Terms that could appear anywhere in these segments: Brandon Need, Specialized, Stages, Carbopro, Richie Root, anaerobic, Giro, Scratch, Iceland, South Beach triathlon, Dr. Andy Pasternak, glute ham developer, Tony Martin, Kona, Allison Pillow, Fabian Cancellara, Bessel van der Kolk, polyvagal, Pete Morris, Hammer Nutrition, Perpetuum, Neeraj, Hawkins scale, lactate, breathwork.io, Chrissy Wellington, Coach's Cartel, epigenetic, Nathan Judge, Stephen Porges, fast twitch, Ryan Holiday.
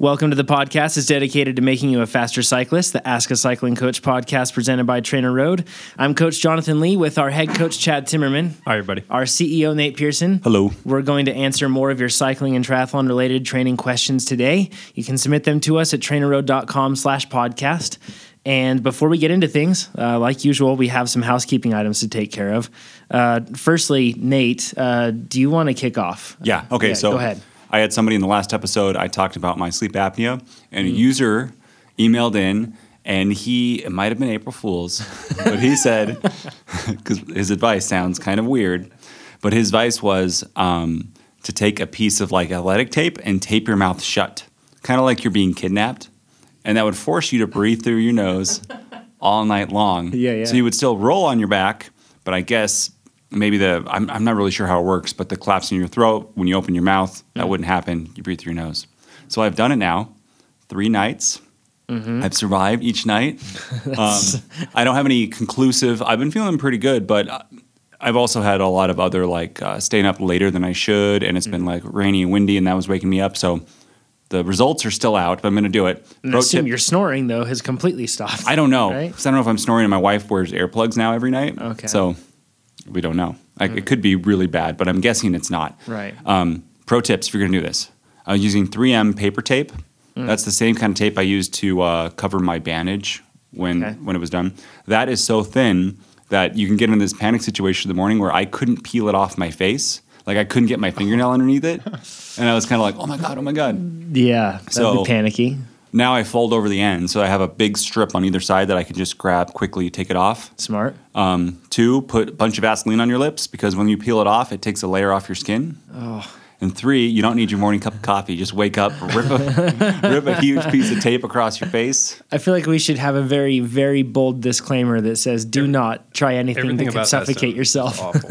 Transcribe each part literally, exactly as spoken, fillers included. Welcome to the podcast. It's dedicated to making you a faster cyclist, the Ask a Cycling Coach podcast presented by Trainer Road. I'm Coach Jonathan Lee with our head coach, Chad Timmerman. Hi, everybody. Our C E O, Nate Pearson. Hello. We're going to answer more of your cycling and triathlon-related training questions today. You can submit them to us at trainer road dot com slash podcast. And before we get into things, uh, like usual, we have some housekeeping items to take care of. Uh, firstly, Nate, uh, do you want to kick off? Yeah. Okay, yeah, so... Go ahead. I had somebody in the last episode, I talked about my sleep apnea, and a user emailed in, and he, it might have been April Fool's, but he said, because his advice sounds kind of weird, but his advice was um, to take a piece of like athletic tape and tape your mouth shut, kind of like you're being kidnapped, and that would force you to breathe through your nose all night long. Yeah, yeah. So you would still roll on your back, but I guess... Maybe the, I'm I'm not really sure how it works, but the collapse in your throat, when you open your mouth, mm-hmm. that wouldn't happen. You breathe through your nose. So I've done it now, three nights. Mm-hmm. I've survived each night. um, I don't have any conclusive, I've been feeling pretty good, but I've also had a lot of other like uh, staying up later than I should, and it's mm-hmm. been like rainy and windy, and that was waking me up. So the results are still out, but I'm going to do it. And I assume your snoring, though, has completely stopped. I don't know. Right? I don't know if I'm snoring, and my wife wears earplugs now every night. Okay. So... We don't know. Like, mm. It could be really bad, but I'm guessing it's not. Right. Um, pro tips if you're going to do this. I was using three M paper tape. Mm. That's the same kind of tape I used to uh, cover my bandage when, okay. when it was done. That is so thin that you can get in this panic situation in the morning where I couldn't peel it off my face. Like, I couldn't get my fingernail underneath it. And I was kind of like, oh, my God, oh, my God. Yeah, that so, would be panicky. Now I fold over the end, so I have a big strip on either side that I can just grab quickly, take it off. Smart. Um, two, put a bunch of Vaseline on your lips, because when you peel it off, it takes a layer off your skin. Oh. And three, you don't need your morning cup of coffee. Just wake up, rip a, rip a huge piece of tape across your face. I feel like we should have a very, very bold disclaimer that says, do Every, not try anything that can about suffocate that yourself. Awful.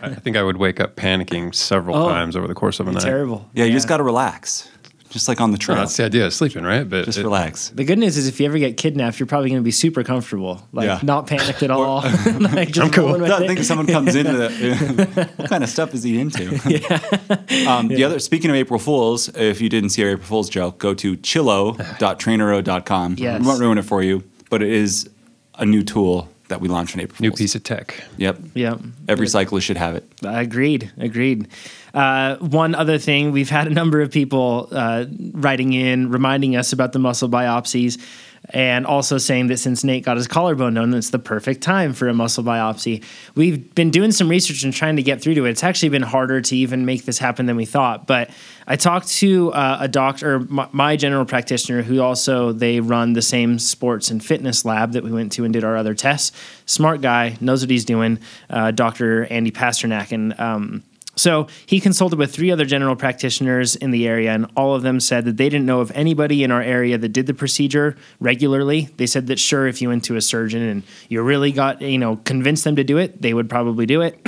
I think I would wake up panicking several oh, times over the course of a night. Terrible. Yeah, yeah. You just got to relax. Just like on the trail. Well, that's the idea of sleeping, right? But just it, relax. The good news is if you ever get kidnapped, you're probably going to be super comfortable. Like, yeah. Not panicked at all. like just I'm cool. No, I think if someone comes into the... what kind of stuff is he into? yeah. Um, yeah. The other, speaking of April Fools, if you didn't see our April Fools joke, go to chillow dot trainer road dot com. Yes. We won't ruin it for you, but it is a new tool that we launched in April New Fools. Piece of tech. Yep. Yep. Every Good. cyclist should have it. Agreed. Agreed. Uh, one other thing, we've had a number of people uh, writing in, reminding us about the muscle biopsies, and also saying that since Nate got his collarbone done, it's the perfect time for a muscle biopsy. We've been doing some research and trying to get through to it. It's actually been harder to even make this happen than we thought, but I talked to uh, a doctor, my, my general practitioner, who also, they run the same sports and fitness lab that we went to and did our other tests. Smart guy, knows what he's doing, uh, Doctor Andy Pasternak. And um, so he consulted with three other general practitioners in the area, and all of them said that they didn't know of anybody in our area that did the procedure regularly. They said that, sure, if you went to a surgeon and you really got, you know, convinced them to do it, they would probably do it.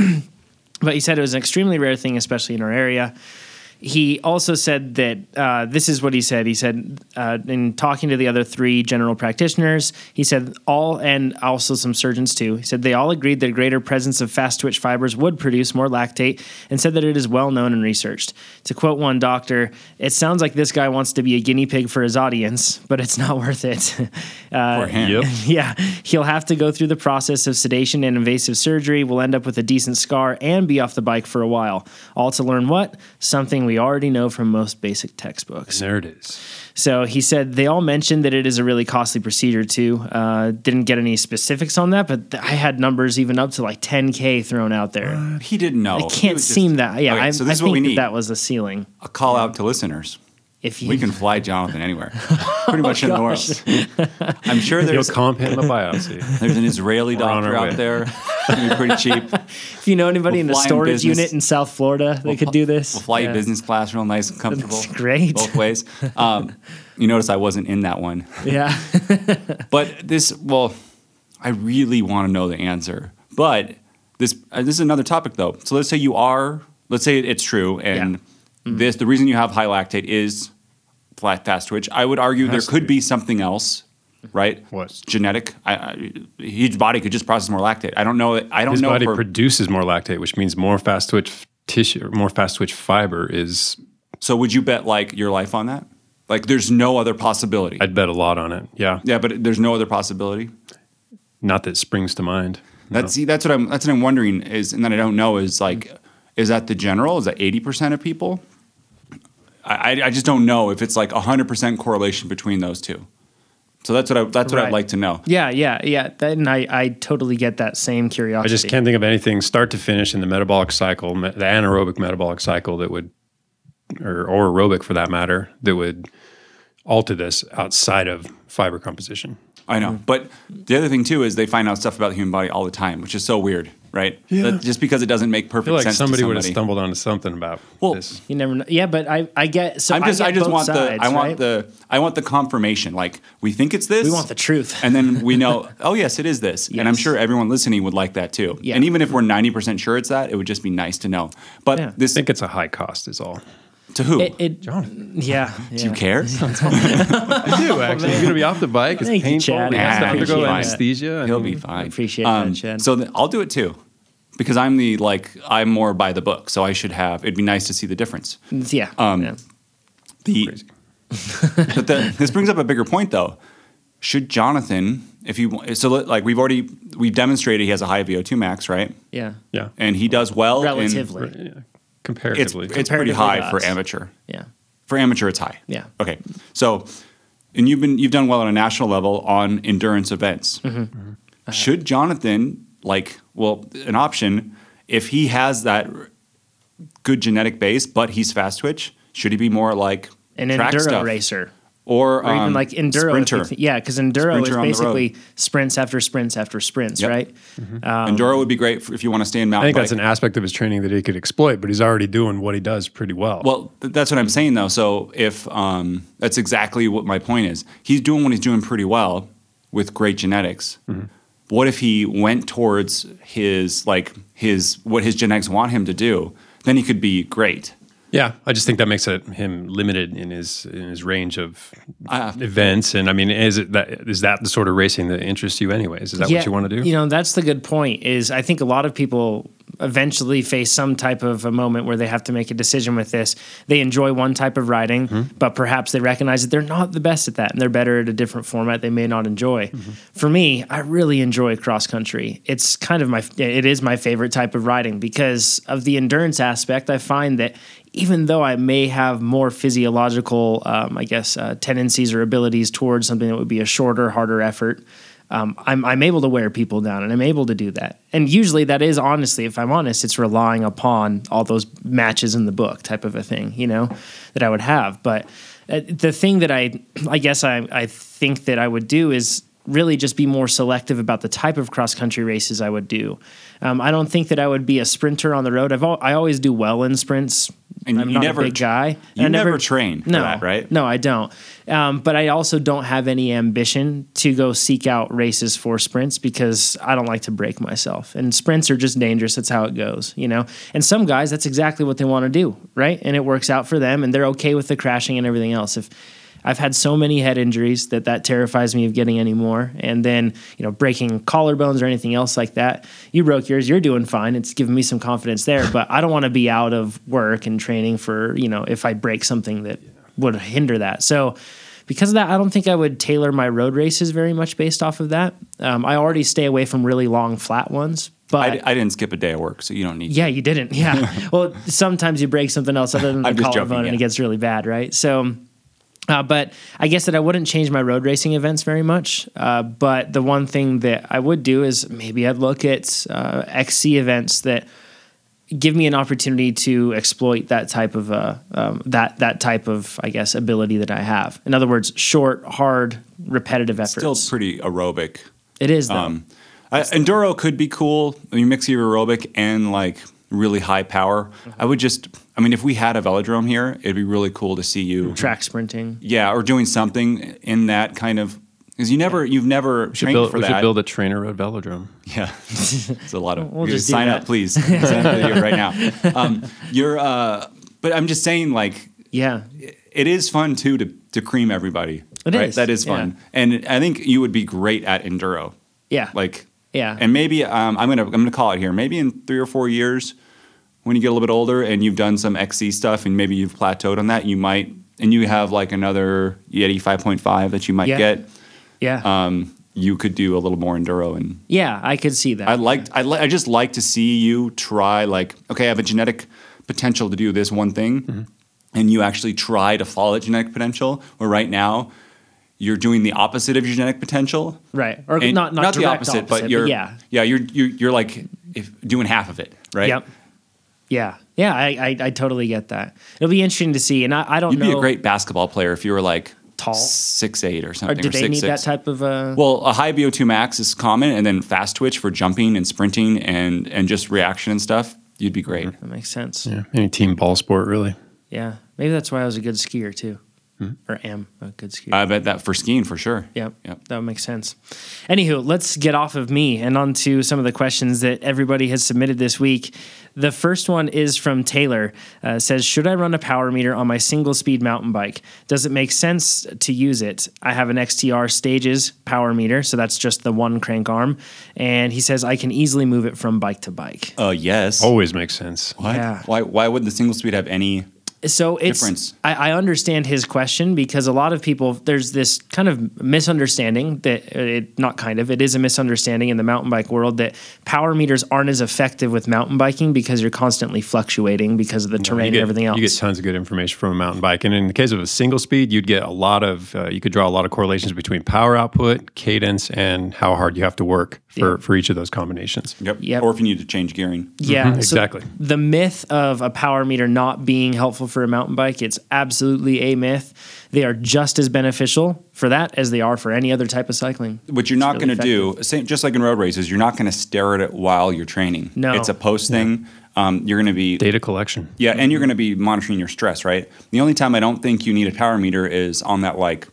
But he said it was an extremely rare thing, especially in our area. He also said that uh, this is what he said. He said uh, in talking to the other three general practitioners, he said all and also some surgeons too. He said they all agreed that a greater presence of fast twitch fibers would produce more lactate, and said that it is well known and researched. To quote one doctor, "It sounds like this guy wants to be a guinea pig for his audience, but it's not worth it." uh, for him, yep. Yeah, he'll have to go through the process of sedation and invasive surgery. We'll end up with a decent scar and be off the bike for a while, all to learn what something we. We already know from most basic textbooks. And there it is. So he said they all mentioned that it is a really costly procedure too. Uh, didn't get any specifics on that, but th- I had numbers even up to like ten K thrown out there. Uh, he didn't know. It can't seem just, that. Yeah, okay, so this I, I is think what we need. That, that was the ceiling. A call out to listeners. If you, we can fly Jonathan anywhere, pretty much oh, in the world. I'm sure there's You'll comp him a biopsy. There's an Israeli doctor out way. there. It'd be pretty cheap. If you know anybody we'll in a storage business. unit in South Florida, they we'll could do this. We'll fly yeah. you business class, real nice and comfortable. That's great, both ways. Um, you notice I wasn't in that one. Yeah. But this, well, I really want to know the answer. But this, uh, this is another topic though. So let's say you are. Let's say it's true, and yeah. mm-hmm. this the reason you have high lactate is. Flat fast twitch. I would argue there could be. be something else, right? What? Genetic. I, I, his body could just process more lactate. I don't know. I don't his know. His body for, produces more lactate, which means more fast twitch tissue, more fast twitch fiber is. So would you bet like your life on that? Like, there's no other possibility. I'd bet a lot on it. Yeah. Yeah, but there's no other possibility. Not that springs to mind. No. That's see, that's what I'm. That's what I'm wondering is, and then I don't know is like, is that the general? Is that eighty percent of people? I I just don't know if it's like one hundred percent correlation between those two. So that's what I that's what right. I'd like to know. Yeah, yeah, yeah. Then I, I totally get that same curiosity. I just can't think of anything start to finish in the metabolic cycle, the anaerobic metabolic cycle that would, or, or aerobic for that matter, that would alter this outside of fiber composition. I know. Mm. But the other thing too is they find out stuff about the human body all the time, which is so weird, right? Yeah. That just because it doesn't make perfect I feel like sense. Somebody, to somebody would have stumbled onto something about well, this. You never know. Yeah, but I, I get so I'm just I, I just want sides, the I want right? the I want the confirmation. Like, we think it's this. We want the truth. And then we know, oh yes, it is this. Yes. And I'm sure everyone listening would like that too. Yeah. And even if we're ninety percent sure it's that, it would just be nice to know. But yeah. this I think it's a high cost is all. To who? It, it, Jonathan. Yeah, yeah. Do you care? I do, actually. He's going to be off the bike. It's Thank painful. You, Chad. He has to undergo anesthesia. He'll be fine. I appreciate um, that, Chad. So th- I'll do it, too, because I'm the, like, I'm more by the book, so I should have, it'd be nice to see the difference. Yeah. Um, yeah. The, Crazy. But the, this brings up a bigger point, though. Should Jonathan, if you, so like we've already, we've demonstrated he has a high V O two max, right? Yeah. Yeah. And he does well. Relatively. In, yeah. Comparatively. It's, it's pretty high dots. For amateur. Yeah. For amateur, it's high. Yeah. Okay. So, and you've been, you've done well on a national level on endurance events. Mm-hmm. Mm-hmm. Uh-huh. Should Jonathan, like, well, an option, if he has that good genetic base, but he's fast twitch, should he be more like an track enduro stuff? Racer? Or, or um, even like enduro. Sprinter. Th- yeah, because enduro sprinter is basically sprints after sprints after sprints, yep. right? Mm-hmm. Um, enduro would be great for if you want to stay in mountain I think bike. That's an aspect of his training that he could exploit, but he's already doing what he does pretty well. Well, th- that's what I'm saying, though. So if um, that's exactly what my point is. He's doing what he's doing pretty well with great genetics. Mm-hmm. What if he went towards his like his what his genetics want him to do? Then he could be great. Yeah, I just think that makes it, him limited in his in his range of uh, events. And I mean, is it that is that the sort of racing that interests you anyways? Is that yeah, what you want to do? You know, that's the good point is I think a lot of people eventually face some type of a moment where they have to make a decision with this. They enjoy one type of riding, mm-hmm. but perhaps they recognize that they're not the best at that and they're better at a different format they may not enjoy. Mm-hmm. For me, I really enjoy cross country. It's kind of my, it is my favorite type of riding because of the endurance aspect. I find that even though I may have more physiological, um, I guess, uh, tendencies or abilities towards something that would be a shorter, harder effort, um, I'm, I'm able to wear people down and I'm able to do that. And usually that is, honestly, if I'm honest, it's relying upon all those matches in the book type of a thing, you know, that I would have. But uh, the thing that I, I guess I, I think that I would do is really just be more selective about the type of cross-country races I would do. Um, I don't think that I would be a sprinter on the road. I've al- I always do well in sprints. And I'm you not never, a big guy. You I never, never train no, for that, right? No, I don't. Um, but I also don't have any ambition to go seek out races for sprints because I don't like to break myself. And sprints are just dangerous. That's how it goes, you know? And some guys, that's exactly what they want to do, right? And it works out for them, and they're okay with the crashing and everything else. If I've had so many head injuries that that terrifies me of getting any more. And then, you know, breaking collarbones or anything else like that. You broke yours. You're doing fine. It's given me some confidence there, but I don't want to be out of work and training for, you know, if I break something that would hinder that. So because of that, I don't think I would tailor my road races very much based off of that. Um, I already stay away from really long flat ones. But I, I didn't skip a day of work, so you don't need yeah, to. Yeah, you didn't. Yeah. Well, sometimes you break something else other than the collarbone joking, yeah. and it gets really bad, right? So... Uh, but I guess that I wouldn't change my road racing events very much. Uh, but the one thing that I would do is maybe I'd look at uh, X C events that give me an opportunity to exploit that type of uh, um, that that type of I guess ability that I have. In other words, short, hard, repetitive efforts. Still pretty aerobic. It is. Though. Um, I, enduro could be cool. I mean, mix your aerobic and like really high power. Mm-hmm. I would just. I mean, if we had a velodrome here, it'd be really cool to see you track sprinting. Yeah, or doing something in that kind of because you never, you've never trained build, for we that. We should build a Trainer Road velodrome. Yeah, it's a lot of. We'll just sign up, please. Sign up right now. Um, you're, uh, but I'm just saying, like, yeah, it is fun too to to cream everybody. It right? is. That is fun, yeah. And I think you would be great at enduro. Yeah, like yeah, and maybe um, I'm gonna I'm gonna call it here. Maybe in three or four years. When you get a little bit older and you've done some X C stuff and maybe you've plateaued on that, you might and you have like another Yeti five point five that you might yeah. get, yeah, um, you could do a little more enduro. And yeah, I could see that. I liked. I li- I just like to see you try. Like, okay, I have a genetic potential to do this one thing, mm-hmm. and you actually try to follow that genetic potential. Where right now, you're doing the opposite of your genetic potential, right? Or and not not, not the opposite, opposite, but you're but yeah, yeah, you're you're, you're like if, doing half of it, right? Yep. Yeah, yeah, I, I I totally get that. It'll be interesting to see, and I, I don't. You'd know. You'd be a great basketball player if you were like tall, six eight or something. Or do or they six, need six. That type of? Uh... Well, a high V O two max is common, and then fast twitch for jumping and sprinting and and just reaction and stuff. You'd be great. That makes sense. Yeah, any team ball sport really. Yeah, maybe that's why I was a good skier too. Mm-hmm. Or am a good skier. I bet that for skiing for sure. Yeah, yep. That makes sense. Anywho, let's get off of me and onto some of the questions that everybody has submitted this week. The first one is from Taylor. Uh, says, should I run a power meter on my single speed mountain bike? Does it make sense to use it? I have an X T R Stages power meter, so that's just the one crank arm. And he says I can easily move it from bike to bike. Uh, yes, always makes sense. What? Yeah. Why? Why would the single speed have any? So it's, I, I understand his question because a lot of people, there's this kind of misunderstanding that it, not kind of, it is a misunderstanding in the mountain bike world that power meters aren't as effective with mountain biking because you're constantly fluctuating because of the terrain get, and everything else. You get tons of good information from a mountain bike. And in the case of a single speed, you'd get a lot of, uh, you could draw a lot of correlations between power output, cadence, and how hard you have to work for, yeah. for each of those combinations. Yep. yep. Or if you need to change gearing. Yeah. Mm-hmm. So exactly. The myth of a power meter not being helpful for a mountain bike, it's absolutely a myth. They are just as beneficial for that as they are for any other type of cycling. What you're not really going to do, same, just like in road races, you're not going to stare at it while you're training. No. It's a post yeah. thing. Um, you're going to be... Data collection. Yeah, mm-hmm. and you're going to be monitoring your stress, right? The only time I don't think you need a power meter is on that like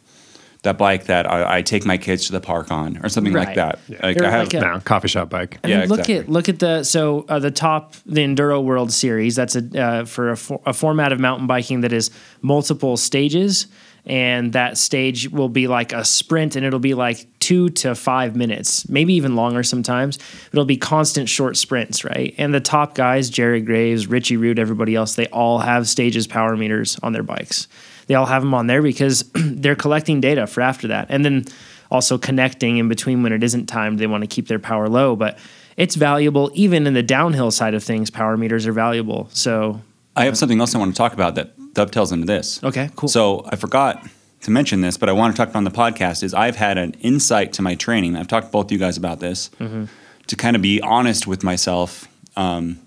that bike that I, I take my kids to the park on or something right. like that. Yeah. Like I have like a no, coffee shop bike. I mean, yeah, look exactly. at look at the so uh, the top the Enduro World Series. That's a uh, for a, for a format of mountain biking that is multiple stages, and that stage will be like a sprint, and it'll be like two to five minutes, maybe even longer sometimes. It'll be constant short sprints, right? And the top guys, Jerry Graves, Richie Root, everybody else, they all have Stages power meters on their bikes. They all have them on there because they're collecting data for after that. And then also connecting in between when it isn't timed, they want to keep their power low, but it's valuable. Even in the downhill side of things, power meters are valuable. So I have uh, something else I want to talk about that dovetails into this. Okay, cool. So I forgot to mention this, but I want to talk about on the podcast is I've had an insight to my training. I've talked to both you guys about this mm-hmm. to kind of be honest with myself. Um,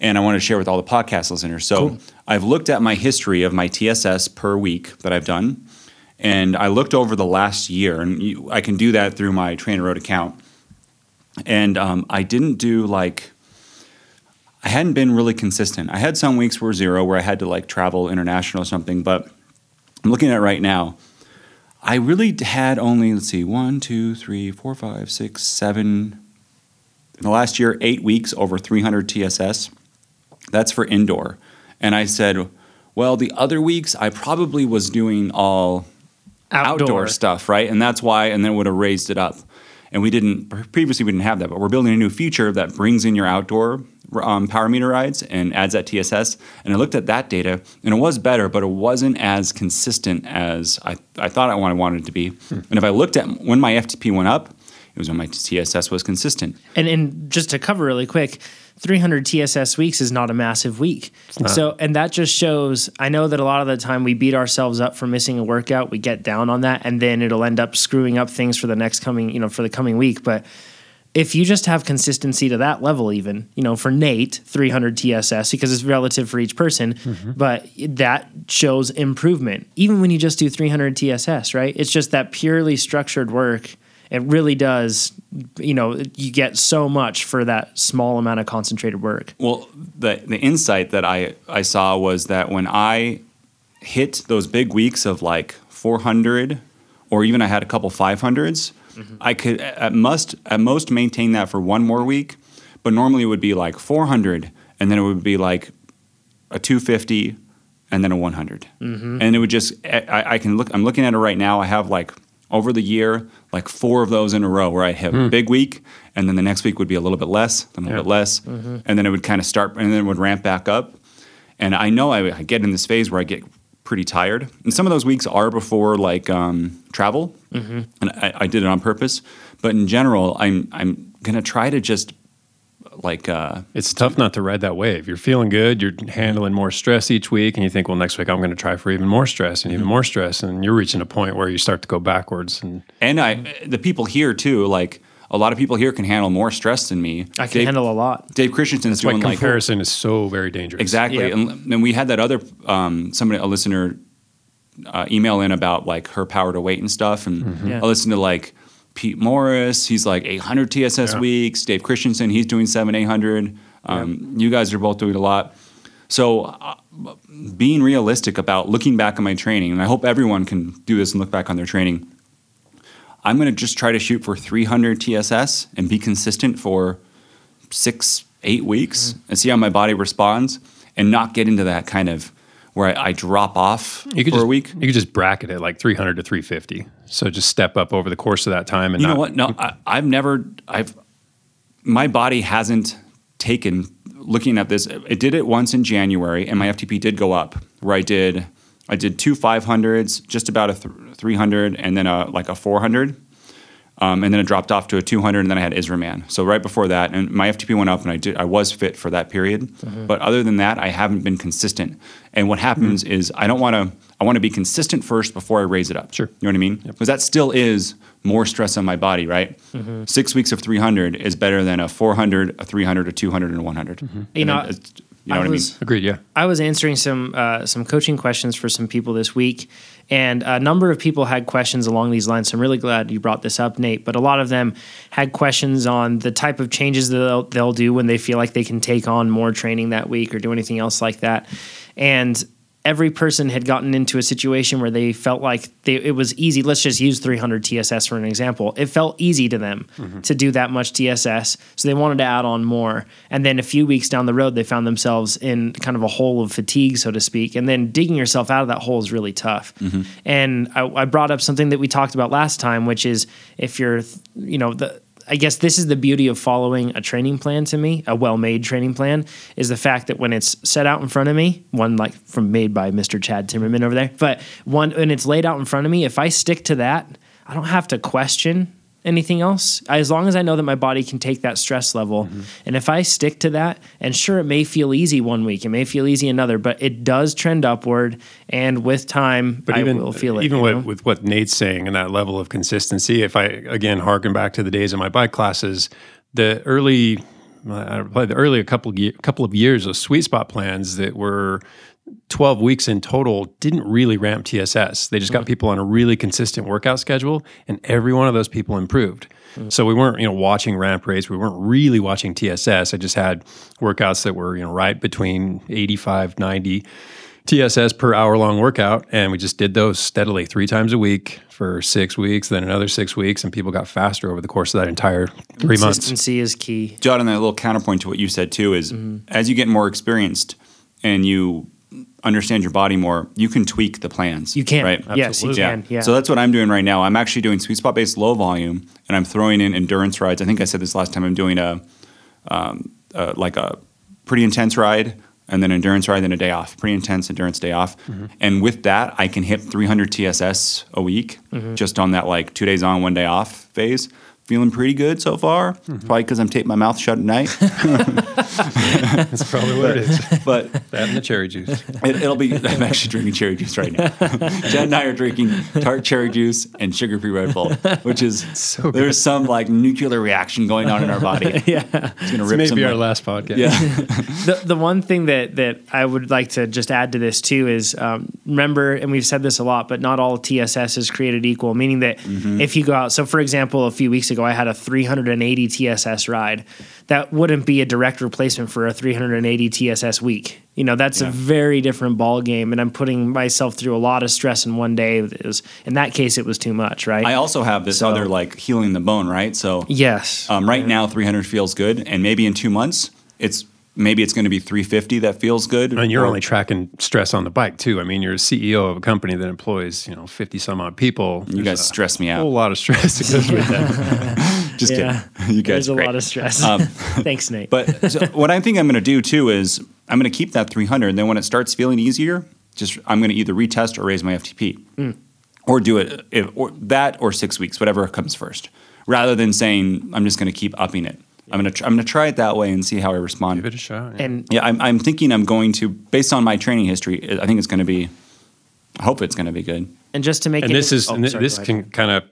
And I want to share with all the podcast listeners. So cool. I've looked at my history of my T S S per week that I've done. And I looked over the last year. And you, I can do that through my Trainer Road account. And um, I didn't do like – I hadn't been really consistent. I had some weeks where zero where I had to like travel international or something. But I'm looking at it right now. I really had only, let's see, one, two, three, four, five, six, seven – in the last year, eight weeks over three hundred T S S. That's for indoor. And I said, well, the other weeks I probably was doing all outdoor, outdoor stuff, right? And that's why, and then would have raised it up. And we didn't, previously we didn't have that, but we're building a new feature that brings in your outdoor um, power meter rides and adds that T S S. And I looked at that data and it was better, but it wasn't as consistent as I, I thought I wanted it to be. Hmm. And if I looked at when my F T P went up, it was when my T S S was consistent. And, and just to cover really quick, three hundred T S S weeks is not a massive week. So, and that just shows, I know that a lot of the time we beat ourselves up for missing a workout, we get down on that, and then it'll end up screwing up things for the next coming, you know, for the coming week. But if you just have consistency to that level, even, you know, for Nate, three hundred T S S, because it's relative for each person, mm-hmm. but that shows improvement, even when you just do three hundred T S S, right? It's just that purely structured work. It really does, you know, you get so much for that small amount of concentrated work. Well, the the insight that I, I saw was that when I hit those big weeks of like four hundred or even I had a couple five hundreds, mm-hmm. I could at most, at most maintain that for one more week, but normally it would be like four hundred and then it would be like a two fifty and then a one hundred. Mm-hmm. And it would just, I, I can look, I'm looking at it right now, I have like over the year, like four of those in a row where I'd have mm. a big week, and then the next week would be a little bit less, then a little yeah. bit less, mm-hmm. and then it would kind of start, and then it would ramp back up. And I know I, I get in this phase where I get pretty tired. And some of those weeks are before like um, travel, mm-hmm. and I, I did it on purpose. But in general, I'm I'm gonna try to just like uh, it's tough not to ride that wave. You're feeling good, you're handling more stress each week, and you think, well, next week I'm gonna try for even more stress and even mm-hmm. more stress, and you're reaching a point where you start to go backwards. And and I the people here too, like. A lot of people here can handle more stress than me. I can Dave, handle a lot. Dave Christensen's That's doing like... comparison like, is so very dangerous. Exactly. Yeah. And, and we had that other, um, somebody, a listener uh, email in about like her power to weight and stuff. And mm-hmm. yeah. I listened to like Pete Morris. He's like eight hundred T S S yeah. weeks. Dave Christensen, he's doing seven, eight hundred. Um, yeah. You guys are both doing a lot. So uh, being realistic about looking back on my training, and I hope everyone can do this and look back on their training, I'm going to just try to shoot for three hundred T S S and be consistent for six, eight weeks mm-hmm. and see how my body responds and not get into that kind of where I, I drop off you could for just, a week. You could just bracket it like three hundred to three fifty. So just step up over the course of that time. And you not, know what? No, I, I've never, I've, my body hasn't taken, looking at this, it did it once in January and my F T P did go up where I did I did two five hundreds, just about a th- three hundred, and then a, like a four hundred. Um, and then it dropped off to a two hundred, and then I had IsraMan. So right before that, and my F T P went up, and I did I was fit for that period. Mm-hmm. But other than that, I haven't been consistent. And what happens mm-hmm. is I don't want to – I want to be consistent first before I raise it up. Sure. You know what I mean? Because yep. that still is more stress on my body, right? Mm-hmm. Six weeks of three hundred is better than a four hundred, a three hundred, a two hundred, and a one hundred. Mm-hmm. You know, I mean, You know I what was, I mean? Agreed, yeah. I was answering some uh, some coaching questions for some people this week, and a number of people had questions along these lines, so I'm really glad you brought this up, Nate, but a lot of them had questions on the type of changes that they'll, they'll do when they feel like they can take on more training that week or do anything else like that. And every person had gotten into a situation where they felt like they, it was easy. Let's just use three hundred T S S for an example. It felt easy to them mm-hmm. to do that much T S S, so they wanted to add on more. And then a few weeks down the road, they found themselves in kind of a hole of fatigue, so to speak. And then digging yourself out of that hole is really tough. Mm-hmm. And I, I brought up something that we talked about last time, which is if you're, you know, the I guess this is the beauty of following a training plan to me, a well-made training plan, is the fact that when it's set out in front of me, one like from made by Mister Chad Timmerman over there, but one when it's laid out in front of me, if I stick to that, I don't have to question anything else. As long as I know that my body can take that stress level. Mm-hmm. And if I stick to that, and sure, it may feel easy one week, it may feel easy another, but it does trend upward. And with time, but I even, will feel it. Even with, with what Nate's saying and that level of consistency, if I, again, harken back to the days of my bike classes, the early, I played the early a couple, couple of years of sweet spot plans that were twelve weeks in total didn't really ramp T S S. They just got people on a really consistent workout schedule, and every one of those people improved. Mm-hmm. So we weren't, you know, watching ramp rates. We weren't really watching T S S. I just had workouts that were, you know, right between eighty-five, ninety T S S per hour long workout, and we just did those steadily three times a week for six weeks, then another six weeks, and people got faster over the course of that entire three Consistency months. Consistency is key. John, and a little counterpoint to what you said too is mm-hmm. as you get more experienced and you understand your body more, you can tweak the plans. You can, right? Absolutely. Yes, you yeah. can. Yeah. So that's what I'm doing right now. I'm actually doing sweet spot based low volume, and I'm throwing in endurance rides. I think I said this last time. I'm doing a, um, a like a pretty intense ride, and then endurance ride, then a day off. Pretty intense endurance day off, mm-hmm. and with that, I can hit three hundred T S S a week, mm-hmm. just on that like two days on, one day off phase. Feeling pretty good so far. Mm-hmm. Probably because I'm taping my mouth shut at night. That's probably what it is. But that and the cherry juice. It, it'll be. I'm actually drinking cherry juice right now. Jen and I are drinking tart cherry juice and sugar-free Red Bull, which is so there's some like nuclear reaction going on in our body. Yeah, it's gonna rip. This may be our last podcast. Yeah. the the one thing that that I would like to just add to this too is um, remember, and we've said this a lot, but not all T S S is created equal. Meaning that mm-hmm. if you go out, so for example, a few weeks ago, I had a three hundred eighty T S S ride. That wouldn't be a direct replacement for a three hundred eighty T S S week. You know, that's yeah. a very different ball game, and I'm putting myself through a lot of stress in one day. It was, in that case, it was too much, right? I also have this so, other, like, healing the bone, right? So yes, um, right yeah. now, three hundred feels good, and maybe in two months, it's maybe it's going to be three fifty that feels good. And you're or, only tracking stress on the bike, too. I mean, you're a C E O of a company that employs, you know, fifty-some-odd people. You There's guys stress me out. A whole lot of stress that goes with that. Just yeah. kidding. You guys There's are great. a lot of stress. Um, Thanks, Nate. But so what I think I'm going to do, too, is I'm going to keep that three hundred. And then when it starts feeling easier, just I'm going to either retest or raise my F T P, mm. or do it if, or that or six weeks, whatever comes first, rather than saying I'm just going to keep upping it. Yeah. I'm going to I'm going to try it that way and see how I respond. Give it a shot. Yeah. And yeah, I'm I'm thinking I'm going to, based on my training history, I think it's going to be. I hope it's going to be good. And just to make and it, this is oh, and sorry, this can kind of.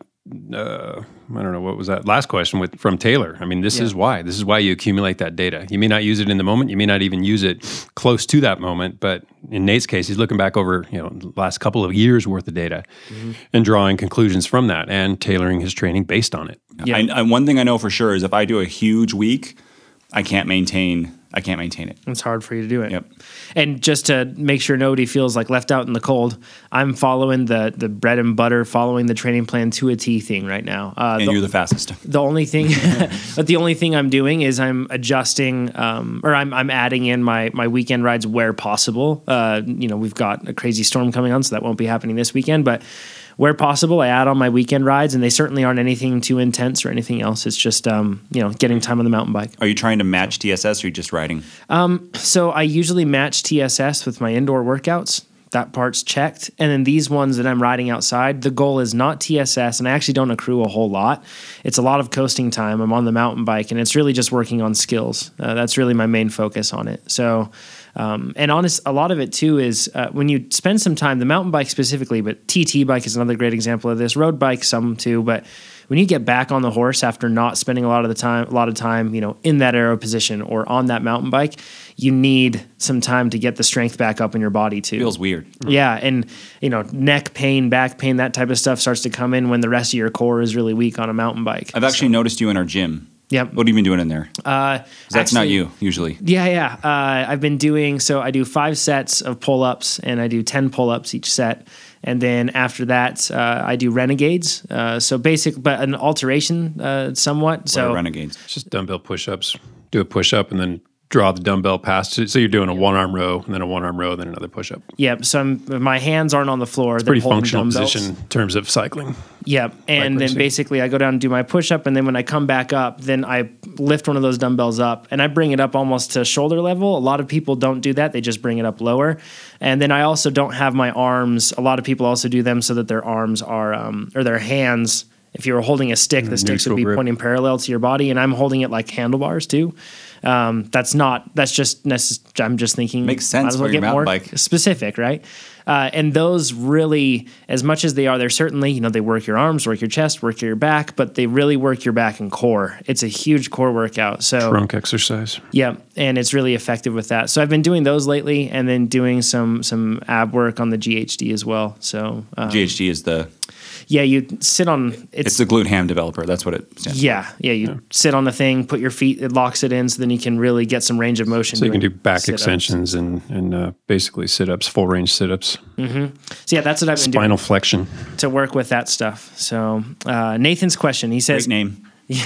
Uh, I don't know, what was that last question with from Taylor? I mean, this yeah. is why. This is why you accumulate that data. You may not use it in the moment. You may not even use it close to that moment. But in Nate's case, he's looking back over, you know, the last couple of years worth of data, mm-hmm. and drawing conclusions from that and tailoring his training based on it. Yeah. I, I, one thing I know for sure is if I do a huge week, I can't maintain. I can't maintain it. It's hard for you to do it. Yep. And just to make sure nobody feels like left out in the cold, I'm following the the bread and butter, following the training plan to a T thing right now. Uh, and the, you're the fastest. The only thing, but the only thing I'm doing is I'm adjusting, um, or I'm I'm adding in my my weekend rides where possible. Uh, you know, we've got a crazy storm coming on, so that won't be happening this weekend, but. Where possible, I add on my weekend rides, and they certainly aren't anything too intense or anything else. It's just, um, you know, getting time on the mountain bike. Are you trying to match T S S or are you just riding? Um, so I usually match T S S with my indoor workouts. That part's checked. And then these ones that I'm riding outside, the goal is not T S S, and I actually don't accrue a whole lot. It's a lot of coasting time. I'm on the mountain bike, and it's really just working on skills. Uh, that's really my main focus on it. So... Um, and honest, a lot of it too is uh, when you spend some time, the mountain bike specifically, but T T bike is another great example of this, road bike some too, but when you get back on the horse after not spending a lot of the time, a lot of time, you know, in that aero position or on that mountain bike, you need some time to get the strength back up in your body too. Feels weird. Yeah. And, you know, neck pain, back pain, that type of stuff starts to come in when the rest of your core is really weak on a mountain bike. I've actually so. noticed you in our gym. Yep. What have you been doing in there? Uh, that's actually, not you usually. Yeah, yeah. Uh, I've been doing, so I do five sets of pull-ups and I do ten pull-ups each set. And then after that, uh, I do Renegades. Uh, so basic, but an alteration uh, somewhat. What so are Renegades? It's just dumbbell push-ups. Do a push-up and then draw the dumbbell past. So you're doing a one-arm row and then a one-arm row and then another push-up. Yep. So I'm, my hands aren't on the floor. It's a pretty functional dumbbells. Position in terms of cycling. Yep. And like then basically I go down and do my push-up, and then when I come back up, then I lift one of those dumbbells up and I bring it up almost to shoulder level. A lot of people don't do that. They just bring it up lower. And then I also don't have my arms. A lot of people also do them so that their arms are um, – or their hands – if you were holding a stick, the sticks would be grip. Pointing parallel to your body, and I'm holding it like handlebars too. Um, that's not, that's just, necess- I'm just thinking. Makes sense. Might as well get more bike. Specific, right? Uh, and those really, as much as they are, they're certainly, you know, they work your arms, work your chest, work your back, but they really work your back and core. It's a huge core workout. So trunk exercise. Yeah. And it's really effective with that. So I've been doing those lately and then doing some, some ab work on the G H D as well. So um, G H D is the... Yeah, you sit on... It's, it's the glute ham developer. That's what it stands yeah, for. Yeah, you yeah. sit on the thing, put your feet, it locks it in, so then you can really get some range of motion. So you can do back sit-ups. Extensions and, and uh, basically sit-ups, full-range sit-ups. Mm-hmm. So yeah, that's what I've been Spinal doing. Spinal flexion. To work with that stuff. So uh, Nathan's question, he says... Great name. Yeah.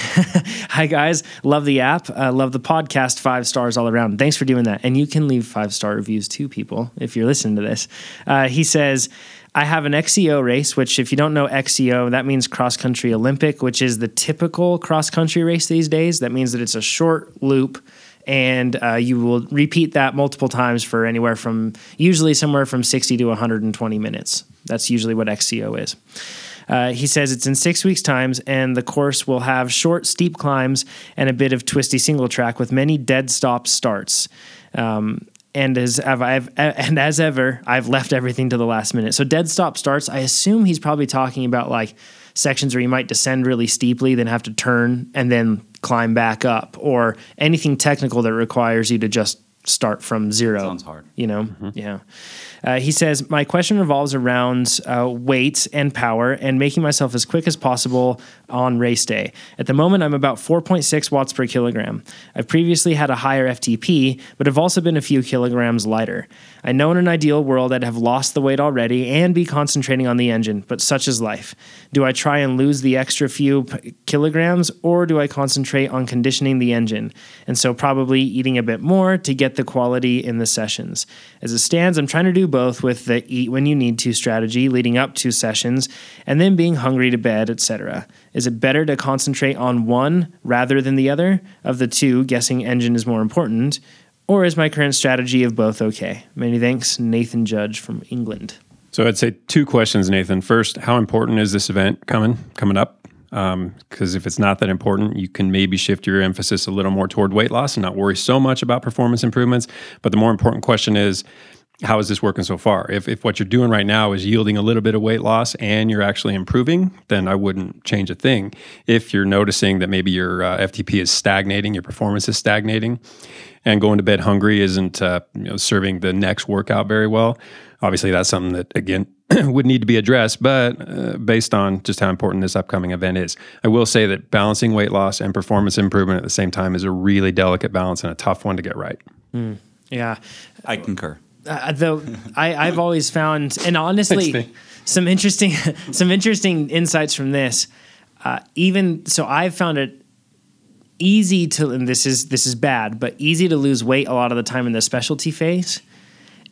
Hi, guys. Love the app. Uh, love the podcast. Five stars all around. Thanks for doing that. And you can leave five-star reviews too, people, if you're listening to this. Uh, he says... I have an X C O race, which if you don't know X C O, that means cross-country Olympic, which is the typical cross-country race these days. That means that it's a short loop, and uh, you will repeat that multiple times for anywhere from, usually somewhere from sixty to one hundred twenty minutes. That's usually what X C O is. Uh, he says it's in six weeks' times, and the course will have short, steep climbs and a bit of twisty single track with many dead stop starts. Um And as I've, I've and as ever, I've left everything to the last minute. So dead stop starts. I assume he's probably talking about like sections where you might descend really steeply, then have to turn and then climb back up, or anything technical that requires you to just start from zero. Sounds hard, you know. Mm-hmm. Yeah. Uh, he says my question revolves around uh, weight and power and making myself as quick as possible on race day. At the moment, I'm about four point six watts per kilogram. I've previously had a higher F T P, but have also been a few kilograms lighter. I know in an ideal world I'd have lost the weight already and be concentrating on the engine, but such is life. Do I try and lose the extra few p- kilograms, or do I concentrate on conditioning the engine? And so probably eating a bit more to get the quality in the sessions. As it stands, I'm trying to do both with the eat when you need to strategy leading up to sessions and then being hungry to bed, et cetera. Is it better to concentrate on one rather than the other of the two, guessing engine is more important, Or is my current strategy of both okay? Many thanks, Nathan Judge from England. So I'd say two questions, Nathan. First, how important is this event coming coming up? Um, because if it's not that important, you can maybe shift your emphasis a little more toward weight loss and not worry so much about performance improvements. But the more important question is, how is this working so far? If if what you're doing right now is yielding a little bit of weight loss and you're actually improving, then I wouldn't change a thing. If you're noticing that maybe your uh, F T P is stagnating, your performance is stagnating, and going to bed hungry isn't uh, you know, serving the next workout very well, obviously that's something that, again, would need to be addressed, but uh, based on just how important this upcoming event is. I will say that balancing weight loss and performance improvement at the same time is a really delicate balance and a tough one to get right. Mm, yeah. I concur. Uh, though I, I've always found, and honestly, Thanks, some interesting, some interesting insights from this. Uh, even so, I've found it easy to, and this is this is bad, but easy to lose weight a lot of the time in the specialty phase.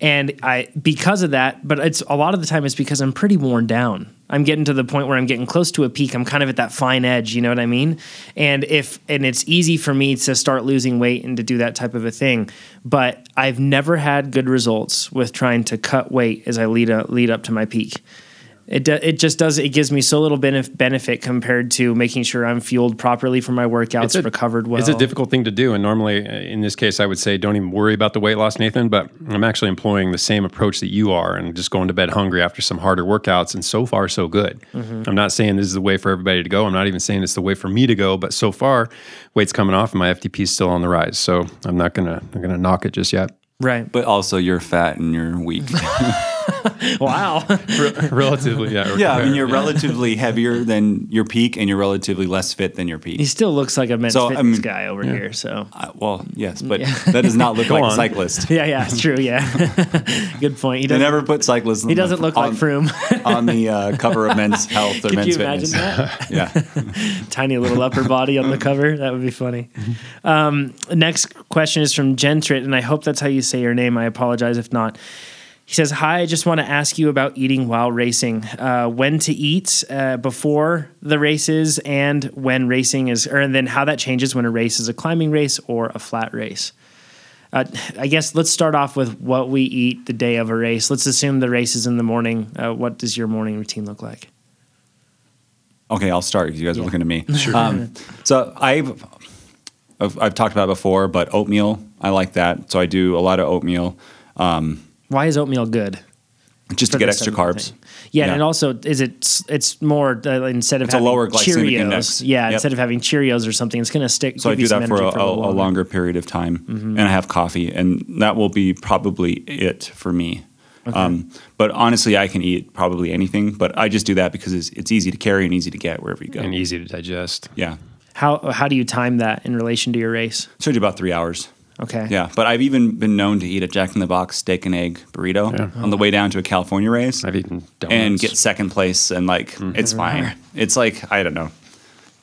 And I, because of that, but it's a lot of the time it's because I'm pretty worn down. I'm getting to the point where I'm getting close to a peak. I'm kind of at that fine edge, you know what I mean? And if, and it's easy for me to start losing weight and to do that type of a thing, but I've never had good results with trying to cut weight as I lead a, lead up to my peak. It do, it just does, it gives me so little benef- benefit compared to making sure I'm fueled properly for my workouts, a, recovered well. It's a difficult thing to do. And normally in this case, I would say, don't even worry about the weight loss, Nathan, but I'm actually employing the same approach that you are and just going to bed hungry after some harder workouts. And so far, so good. Mm-hmm. I'm not saying this is the way for everybody to go. I'm not even saying it's the way for me to go, but so far weight's coming off and my F T P is still on the rise. So I'm not going to, I'm going to knock it just yet. Right. But also you're fat and you're weak. Wow. Re- relatively, yeah. Yeah, I mean, you're yeah. relatively heavier than your peak and you're relatively less fit than your peak. He still looks like a men's so, fitness I mean, guy over yeah. here, so. Uh, well, yes, but yeah. that does not look like on. a cyclist. Yeah, yeah, it's true, yeah. Good point. He doesn't, they never put cyclists on He doesn't the, look on, like Froome. on the uh, cover of Men's Health or Could Men's Fitness. Could you imagine that? Yeah. Tiny little upper body on the cover. That would be funny. Um, next question is from Gentrit, and I hope that's how you say your name. I apologize if not. He says, hi, I just want to ask you about eating while racing, uh, when to eat uh, before the races and when racing is, or and then how that changes when a race is a climbing race or a flat race. Uh, I guess let's start off with what we eat the day of a race. Let's assume the race is in the morning. Uh, what does your morning routine look like? Okay, I'll start because you guys yeah. are looking at me. Sure. Um, so I've, I've, I've talked about it before, but oatmeal, I like that. So I do a lot of oatmeal. Um Why is oatmeal good? Just to get extra carbs. Yeah, yeah, and also is it? It's more uh, instead of it's having a lower glycemic Cheerios. Index. Yeah, yep. Instead of having Cheerios or something, it's going to stick. So I do that for a, for a, a longer, longer period of time, mm-hmm. and I have coffee, and that will be probably it for me. Okay. Um, but honestly, I can eat probably anything, but I just do that because it's, it's easy to carry and easy to get wherever you go, and easy to digest. Yeah. How how do you time that in relation to your race? So I do about three hours. Okay. Yeah, but I've even been known to eat a Jack in the Box steak and egg burrito yeah. on the way down to a California race. I've eaten donuts. And get second place, and like mm-hmm. it's fine. It's like I don't know.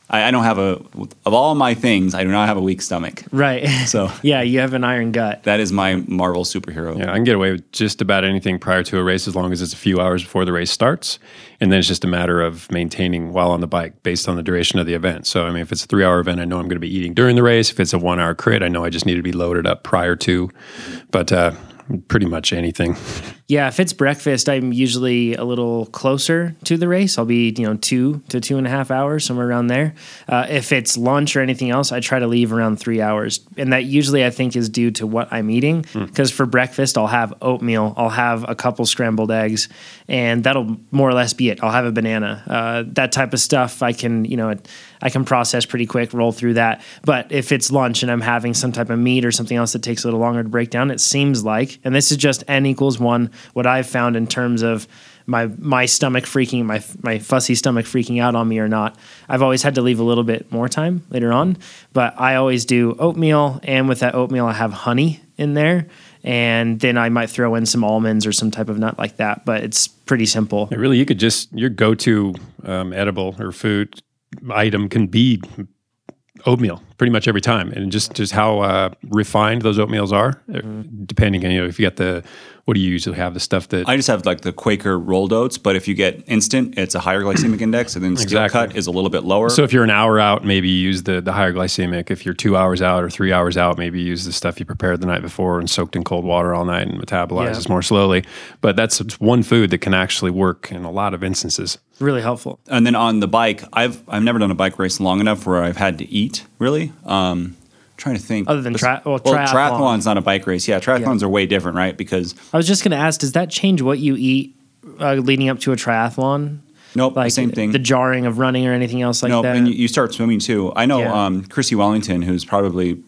I, I don't have a of all my things. I do not have a weak stomach. Right. So yeah, you have an iron gut. That is my Marvel superhero. Yeah, I can get away with just about anything prior to a race as long as it's a few hours before the race starts, and then it's just a matter of maintaining while on the bike based on the duration of the event. So I mean, if it's a three-hour event, I know I'm going to be eating during the race. If it's a one-hour crit, I know I just need to be loaded up prior to. But uh, pretty much anything. Yeah, if it's breakfast, I'm usually a little closer to the race. I'll be, you know, two to two and a half hours, somewhere around there. Uh, if it's lunch or anything else, I try to leave around three hours. And that usually I think is due to what I'm eating. Because mm. for breakfast, I'll have oatmeal. I'll have a couple scrambled eggs. And that'll more or less be it. I'll have a banana. Uh, that type of stuff I can, you know, I can process pretty quick, roll through that. But if it's lunch and I'm having some type of meat or something else that takes a little longer to break down, it seems like, and this is just N equals one, what I've found in terms of my my stomach freaking, my my fussy stomach freaking out on me or not, I've always had to leave a little bit more time later on. But I always do oatmeal, and with that oatmeal, I have honey in there. And then I might throw in some almonds or some type of nut like that, but it's pretty simple. Yeah, really, you could just, your go-to um, edible or food item can be oatmeal. pretty much every time. And just, just how uh, refined those oatmeals are, mm-hmm. depending on, you know, if you got the, what do you usually have, the stuff that... I just have like the Quaker rolled oats, but if you get instant, it's a higher glycemic index, and then steel exactly. cut is a little bit lower. So if you're an hour out, maybe you use the, the higher glycemic. If you're two hours out or three hours out, maybe you use the stuff you prepared the night before and soaked in cold water all night and metabolizes yeah. more slowly. But that's one food that can actually work in a lot of instances. Really helpful. And then on the bike, I've I've never done a bike race long enough where I've had to eat, really. Um, trying to think. Other than tri- well, well, triathlon. triathlon's not a bike race. Yeah, triathlons yeah. are way different, right? Because I was just going to ask, does that change what you eat uh, leading up to a triathlon? Nope, like same thing. The jarring of running or anything else like nope, that? Nope, and you start swimming too. I know yeah. um, Chrissy Wellington, who's probably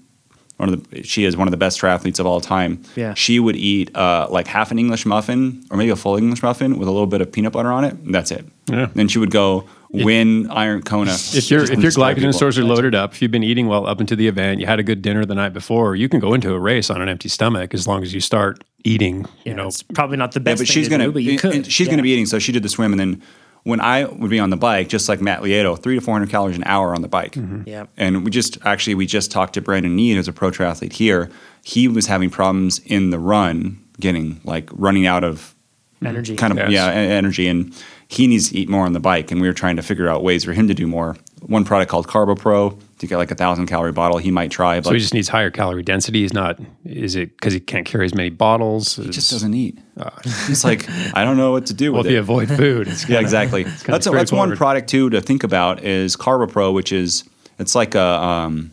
one of the, she is one of the best triathletes of all time. Yeah. She would eat uh, like half an English muffin or maybe a full English muffin with a little bit of peanut butter on it, and that's it. Yeah. Then she would go win Iron Kona. If your if your glycogen stores are loaded up, if you've been eating well up into the event, you had a good dinner the night before, you can go into a race on an empty stomach as long as you start eating. Yeah, you know, it's probably not the best yeah, but thing she's to gonna, do, but you could. She's yeah. going to be eating, so she did the swim, and then when I would be on the bike, just like Matt Lieto, three to four hundred calories an hour on the bike. Mm-hmm. Yeah, and we just actually we just talked to Brandon Need, who's a pro triathlete here. He was having problems in the run, getting like running out of energy, kind of yes. yeah, energy and. He needs to eat more on the bike, and we were trying to figure out ways for him to do more. One product called Carbopro, to get like a thousand calorie bottle, he might try. But so he just needs higher calorie density. He's not, is it because he can't carry as many bottles? He just doesn't eat. Uh, it's like, I don't know what to do well, with it. Well, if you avoid food. It's kinda, yeah, exactly. It's that's a, that's one product too to think about is Carbopro, which is, it's like a, um,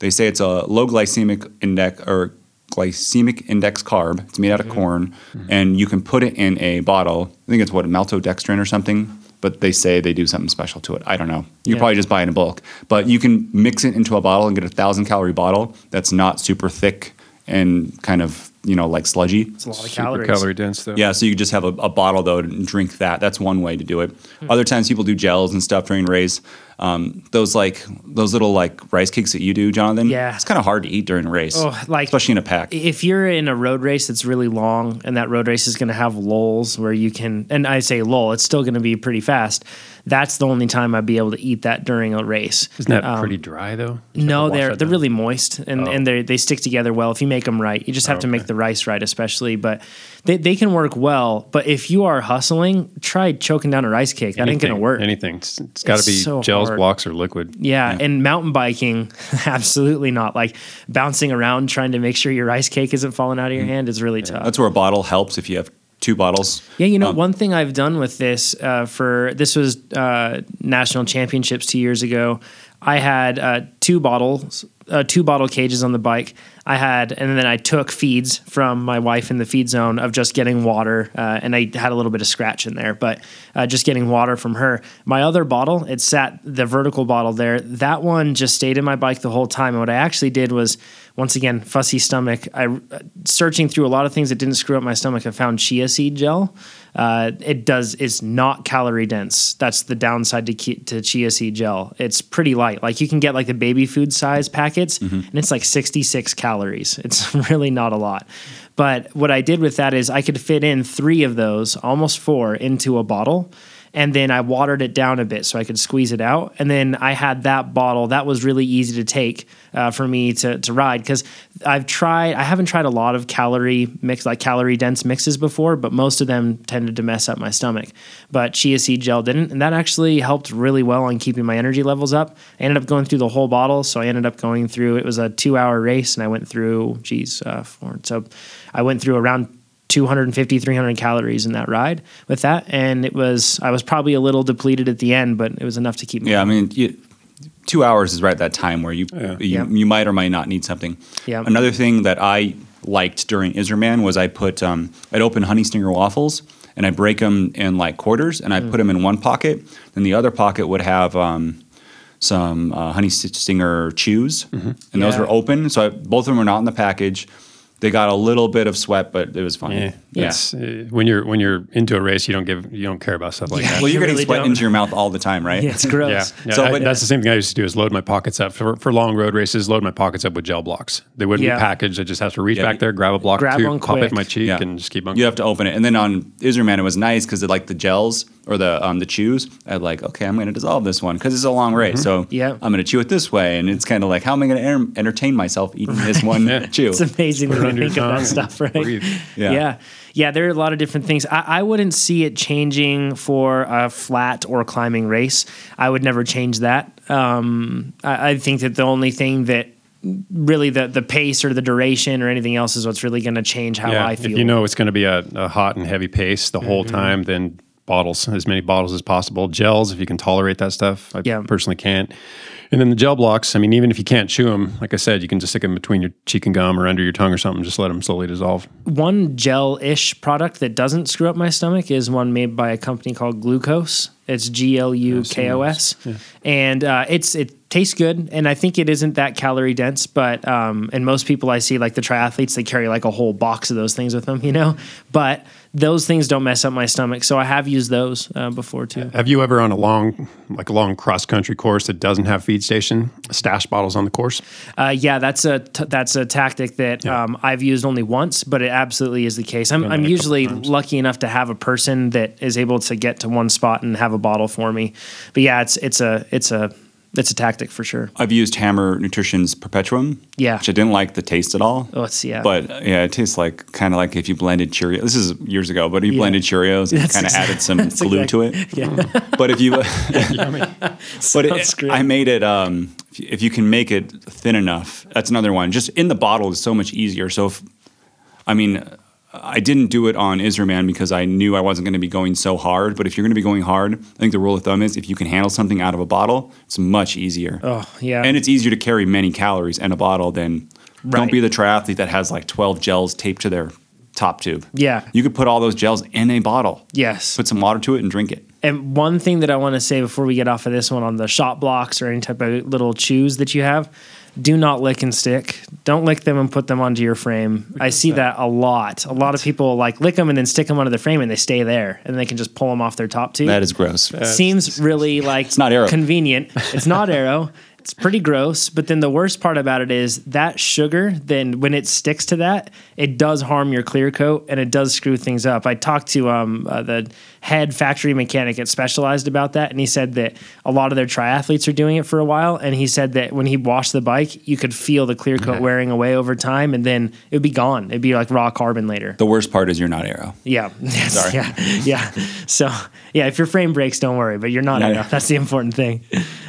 they say it's a low glycemic index or glycemic index carb. It's made out of corn, mm-hmm. and you can put it in a bottle. I think it's what, maltodextrin or something, but they say they do something special to it. I don't know. You yeah. probably just buy it in bulk, but you can mix it into a bottle and get a thousand calorie bottle that's not super thick and kind of, you know, like sludgy. It's a lot of super calories. Calorie dense though. Yeah, so you just have a, a bottle though and drink that. That's one way to do it. Hmm. Other times people do gels and stuff during race. Um, those like those little like rice cakes that you do, Jonathan. Yeah, it's kind of hard to eat during a race, oh, like, especially in a pack. If you're in a road race that's really long, and that road race is going to have lulls where you can, and I say lull, it's still going to be pretty fast. That's the only time I'd be able to eat that during a race. Isn't that um, pretty dry though? You no, they're they're down. Really moist, and, oh. and they they stick together well if you make them right. You just have oh, to okay. make the rice right, especially. But they they can work well. But if you are hustling, try choking down a rice cake. That anything, ain't gonna work. Anything. It's, it's got to be so gels, hard. Blocks, or liquid. Yeah, yeah, and mountain biking, absolutely not. Like bouncing around trying to make sure your rice cake isn't falling out of your mm. hand is really yeah. tough. That's where a bottle helps if you have. Two bottles. Yeah, you know, um, one thing I've done with this uh, for this was uh, national championships two years ago. I had uh, two bottles, uh, two bottle cages on the bike. I had, and then I took feeds from my wife in the feed zone of just getting water, uh, and I had a little bit of Scratch in there, but uh, just getting water from her. My other bottle, it sat the vertical bottle there. That one just stayed in my bike the whole time. And what I actually did was, once again, fussy stomach, I uh, searching through a lot of things that didn't screw up my stomach, I found chia seed gel. Uh, it does is not calorie dense. That's the downside to to chia seed gel. It's pretty light. Like you can get like the baby food size packets, mm-hmm. and it's like sixty-six calories. Calories. It's really not a lot. But what I did with that is I could fit in three of those, almost four, into a bottle. And then I watered it down a bit so I could squeeze it out. And then I had that bottle. That was really easy to take uh, for me to, to ride because I've tried, I haven't tried a lot of calorie mix, like calorie dense mixes before, but most of them tended to mess up my stomach. But chia seed gel didn't. And that actually helped really well on keeping my energy levels up. I ended up going through the whole bottle. So I ended up going through, it was a two hour race and I went through, geez, uh, four, so I went through around two fifty, three hundred calories in that ride with that. And it was, I was probably a little depleted at the end, but it was enough to keep me. Yeah. Going. I mean, you, two hours is right that time where you, yeah. you, yeah. you might or might not need something. Yeah. Another thing that I liked during IsraMan was I put, um, I'd open Honey Stinger waffles and I break them in like quarters and I mm. put them in one pocket. Then the other pocket would have, um, some, uh, Honey Stinger chews mm-hmm. and yeah. those were open. So I, both of them were not in the package. They got a little bit of sweat, but it was fine. Yeah, yeah. It's, uh, when you're when you're into a race, you don't give you don't care about stuff like yeah, that. Well, you're you getting really sweat don't. into your mouth all the time, right? Yeah, it's gross. Yeah, yeah. So I, but, that's the same thing I used to do is load my pockets up for for long road races. Load my pockets up with gel blocks. They wouldn't yeah. be packaged. I just have to reach yeah, back there, grab a block, grab two, one pop quick. It in my cheek, yeah. and just keep on. You have to open it, and then on IsraMan, it was nice because like the gels, or the um, the chews, I'd like, okay, I'm going to dissolve this one because it's a long race. Mm-hmm. So yeah. I'm going to chew it this way. And it's kind of like, how am I going to enter- entertain myself eating right. this one yeah. chew? It's amazing to think of that stuff, right? Breathe. Yeah. yeah. Yeah, there are a lot of different things. I, I wouldn't see it changing for a flat or climbing race. I would never change that. Um, I, I think that the only thing that really the, the pace or the duration or anything else is what's really going to change how yeah, I feel. If you know it's going to be a, a hot and heavy pace the whole mm-hmm. time, then bottles, as many bottles as possible. Gels, if you can tolerate that stuff. I yeah. personally can't. And then the gel blocks, I mean, even if you can't chew them, like I said, you can just stick them between your cheek and gum or under your tongue or something, just let them slowly dissolve. One gel-ish product that doesn't screw up my stomach is one made by a company called Glucose. It's G L U K O S. Yeah. And uh, it's it tastes good, and I think it isn't that calorie-dense, but um, and most people I see, like the triathletes, they carry like a whole box of those things with them, you know? But those things don't mess up my stomach, so I have used those uh, before, too. Have you ever on a long, like a long cross-country course that doesn't have feed station, stash bottles on the course? Uh, yeah, that's a t- that's a tactic that yeah. um, I've used only once, but it absolutely is the case. I'm, I'm usually lucky enough to have a person that is able to get to one spot and have a bottle for me. But yeah, it's it's a it's a it's a tactic for sure. I've used Hammer Nutrition's Perpetuum, yeah, which I didn't like the taste at all. Oh, it's yeah, but yeah, it tastes like kind of like if you blended Cheerios. This is years ago, but if you yeah. blended Cheerios and kind of exa- added some glue exact- to it. Yeah. But if you, but it, I made it. Um, if, if you can make it thin enough, that's another one. Just in the bottle is so much easier. So, if, I mean. I didn't do it on IsraMan because I knew I wasn't going to be going so hard. But if you're going to be going hard, I think the rule of thumb is if you can handle something out of a bottle, it's much easier. Oh, yeah. And it's easier to carry many calories in a bottle than right. don't be the triathlete that has like twelve gels taped to their top tube. Yeah. You could put all those gels in a bottle. Yes. Put some water to it and drink it. And one thing that I want to say before we get off of this one on the shot blocks or any type of little chews that you have, do not lick and stick. Don't lick them and put them onto your frame. I see that a lot. A lot of people like lick them and then stick them onto the frame and they stay there and they can just pull them off their top tube. That is gross. That Seems is, really like it's not aero. Convenient. It's not aero. It's pretty gross. But then the worst part about it is that sugar, then when it sticks to that, it does harm your clear coat and it does screw things up. I talked to um, uh, the head factory mechanic at Specialized about that. And he said that a lot of their triathletes are doing it for a while. And he said that when he washed the bike, you could feel the clear coat okay. wearing away over time. And then it would be gone. It'd be like raw carbon later. The worst part is you're not aero. Yeah. Sorry. yeah. Yeah. So yeah, if your frame breaks, don't worry, but you're not no, aero. No. That's the important thing.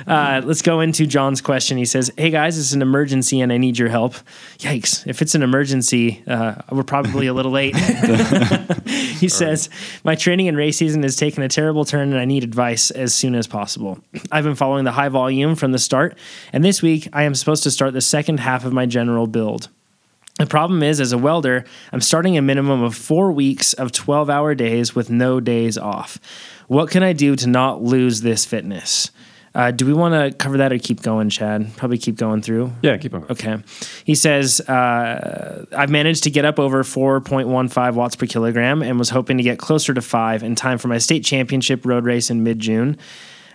Uh, let's go into John's question. He says, hey guys, it's an emergency and I need your help. Yikes. If it's an emergency, uh, we're probably a little late. He says, my training and race season has taken a terrible turn and I need advice as soon as possible. I've been following the high volume from the start, and this week I am supposed to start the second half of my general build. The problem is, as a welder, I'm starting a minimum of four weeks of twelve-hour days with no days off. What can I do to not lose this fitness? Uh, do we want to cover that or keep going, Chad? Probably keep going through. Yeah, keep on. Okay. He says, uh, I've managed to get up over four point one five watts per kilogram and was hoping to get closer to five in time for my state championship road race in mid-June.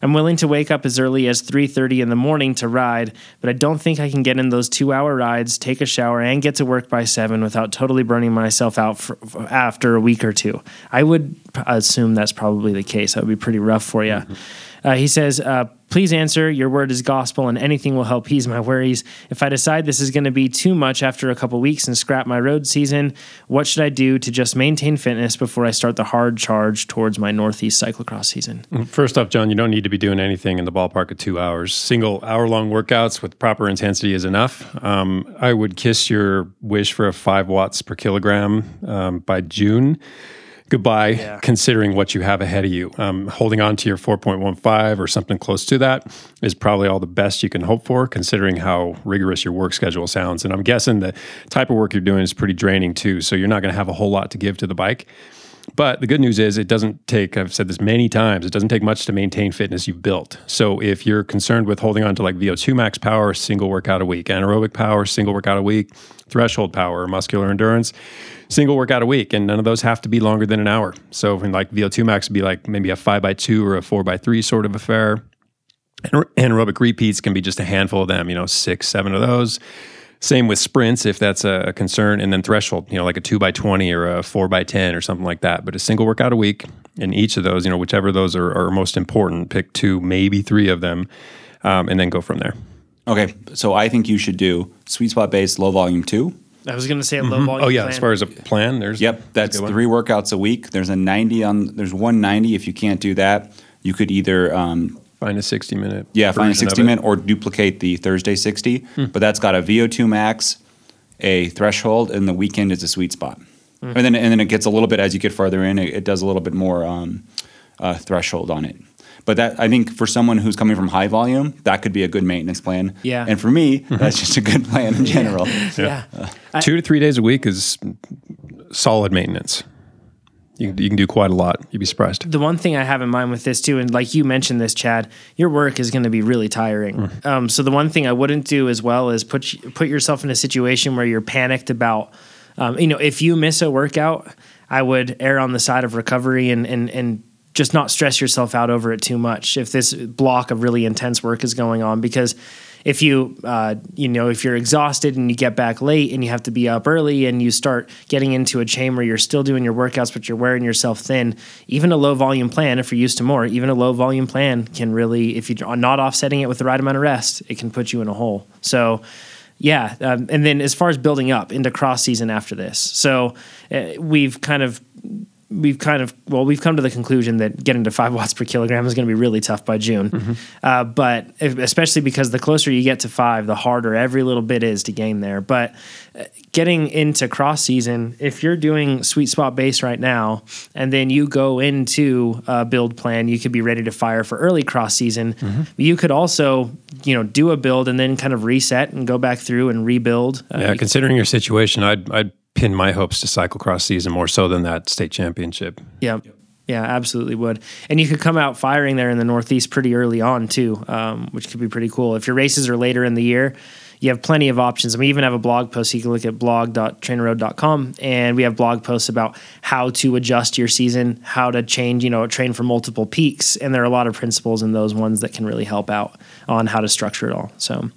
I'm willing to wake up as early as three thirty in the morning to ride, but I don't think I can get in those two-hour rides, take a shower, and get to work by seven without totally burning myself out for, for after a week or two. I would assume that's probably the case. That would be pretty rough for you. Mm-hmm. Uh, he says, uh, please answer. Your word is gospel, and anything will help ease my worries. If I decide this is going to be too much after a couple weeks and scrap my road season, what should I do to just maintain fitness before I start the hard charge towards my Northeast cyclocross season? First off, John, you don't need to be doing anything in the ballpark of two hours. Single hour-long workouts with proper intensity is enough. Um, I would kiss your wish for a five watts per kilogram um, by June. Goodbye, yeah. Considering what you have ahead of you. Um, holding on to your four point one five or something close to that is probably all the best you can hope for, considering how rigorous your work schedule sounds. And I'm guessing the type of work you're doing is pretty draining too, so you're not going to have a whole lot to give to the bike. But the good news is it doesn't take, I've said this many times, it doesn't take much to maintain fitness you've built. So if you're concerned with holding on to like V O two max power, single workout a week, anaerobic power, single workout a week, threshold power, muscular endurance, single workout a week. And none of those have to be longer than an hour. So when like V O two max would be like maybe a five by two or a four by three sort of affair. Anaerobic repeats can be just a handful of them, you know, six, seven of those. Same with sprints, if that's a concern, and then threshold, you know, like a two by twenty or a four by ten or something like that. But a single workout a week, And each of those, you know, whichever of those are, are most important, pick two, maybe three of them, um, and then go from there. Okay, so I think you should do sweet spot based low volume two. I was going to say a low mm-hmm. volume. Oh yeah, plan. As far as a plan, there's yep, that's three workouts a week. There's a ninety on. There's one ninety. If you can't do that, you could either um, find a sixty minute. Yeah, find a sixty minute or duplicate the Thursday sixty. Hmm. But that's got a V O two max, a threshold, and the weekend is a sweet spot. Hmm. And then and then it gets a little bit as you get farther in. It, it does a little bit more um, uh, threshold on it. But that I think for someone who's coming from high volume, that could be a good maintenance plan. Yeah. And for me, mm-hmm. that's just a good plan in general. yeah. yeah. Uh, Two to three days a week is solid maintenance. You, you can do quite a lot. You'd be surprised. The one thing I have in mind with this too, and like you mentioned this, Chad, your work is going to be really tiring. Mm. Um, so the one thing I wouldn't do as well is put put yourself in a situation where you're panicked about, um, you know, if you miss a workout, I would err on the side of recovery and and and. Just not stress yourself out over it too much if this block of really intense work is going on, because if you, uh, you know, if you're exhausted and you get back late and you have to be up early and you start getting into a chain where you're still doing your workouts, but you're wearing yourself thin, even a low volume plan, if you're used to more, even a low volume plan can really, if you're not offsetting it with the right amount of rest, it can put you in a hole. So yeah. Um, and then as far as building up into cross season after this, so uh, we've kind of, We've kind of, well, we've come to the conclusion that getting to five watts per kilogram is going to be really tough by June. Mm-hmm. Uh, but if, especially because the closer you get to five, the harder every little bit is to gain there. But getting into cross season, if you're doing sweet spot base right now, and then you go into a build plan, you could be ready to fire for early cross season. Mm-hmm. You could also, you know, do a build and then kind of reset and go back through and rebuild. Yeah. Uh, you considering could, your situation, I'd, I'd, pin my hopes to cyclocross season more so than that state championship. Yeah. Yeah, absolutely would. And you could come out firing there in the Northeast pretty early on too, um, which could be pretty cool. If your races are later in the year, you have plenty of options. And we even have a blog post. You can look at blog dot trainer road dot com, and we have blog posts about how to adjust your season, how to change, you know, train for multiple peaks. And there are a lot of principles in those ones that can really help out on how to structure it all. So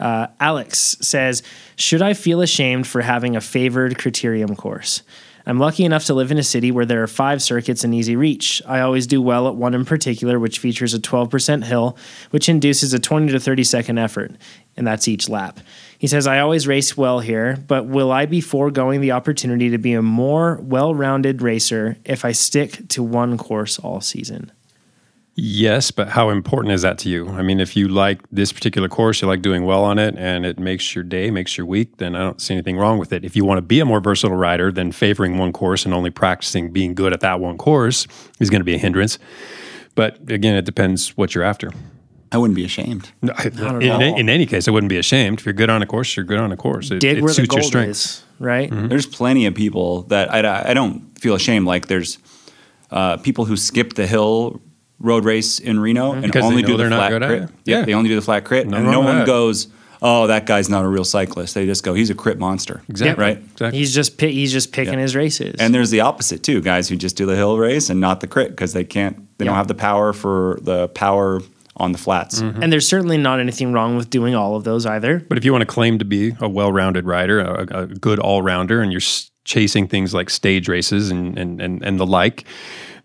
Uh, Alex says, should I feel ashamed for having a favored criterium course? I'm lucky enough to live in a city where there are five circuits in easy reach. I always do well at one in particular, which features a twelve percent hill, which induces a twenty to thirty second effort. And that's each lap. He says, I always race well here, but will I be foregoing the opportunity to be a more well-rounded racer if I stick to one course all season? Yes, but how important is that to you? I mean, if you like this particular course, you like doing well on it, and it makes your day, makes your week, then I don't see anything wrong with it. If you want to be a more versatile rider, then favoring one course and only practicing being good at that one course is going to be a hindrance. But again, it depends what you're after. I wouldn't be ashamed. No, I, Not at in, all. in any case, I wouldn't be ashamed. If you're good on a course, you're good on a course. It, Dig it where suits the gold your strengths, is, right? Mm-hmm. There's plenty of people that I, I don't feel ashamed. Like there's uh, people who skip the hill road race in Reno and because only do the flat crit. Yeah, yeah, they only do the flat crit, no and no one that. goes, "Oh, that guy's not a real cyclist." They just go, "He's a crit monster." Exactly. Right. Exactly. He's just pick, he's just picking yeah. his races. And there's the opposite too, guys who just do the hill race and not the crit because they can't, they yeah. don't have the power for the power on the flats. Mm-hmm. And there's certainly not anything wrong with doing all of those either. But if you want to claim to be a well-rounded rider, a, a good all-rounder, and you're chasing things like stage races and and and, and the like,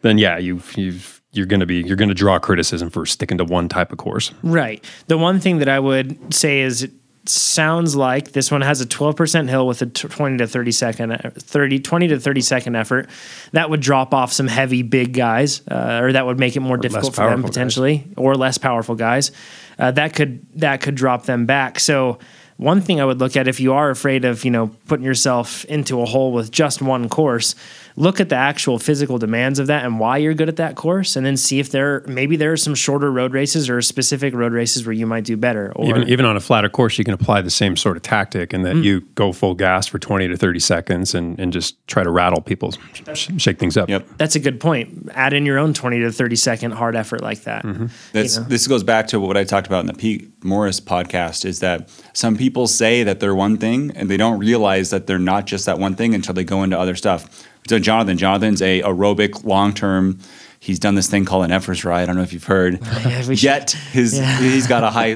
then yeah, you've you've you're going to be, you're going to draw criticism for sticking to one type of course. Right. The one thing that I would say is it sounds like this one has a twelve percent hill with a twenty to thirty second, thirty, twenty to thirty second effort. That would drop off some heavy, big guys, uh, or that would make it more or difficult for them potentially, guys. or less powerful guys. Uh, that could, that could drop them back. So one thing I would look at if you are afraid of, you know, putting yourself into a hole with just one course, look at the actual physical demands of that and why you're good at that course, and then see if there maybe there are some shorter road races or specific road races where you might do better. Or even, even on a flatter course, you can apply the same sort of tactic, and that mm. you go full gas for twenty to thirty seconds and, and just try to rattle people, sh- shake things up. Yep. That's a good point. Add in your own twenty to thirty second hard effort like that. Mm-hmm. That's, you know? This goes back to what I talked about in the Pete Morris podcast, is that some people People say that they're one thing and they don't realize that they're not just that one thing until they go into other stuff. So Jonathan, Jonathan's a aerobic long-term He's done this thing called an Effers ride. I don't know if you've heard. Yeah, Yet his yeah. he's got a high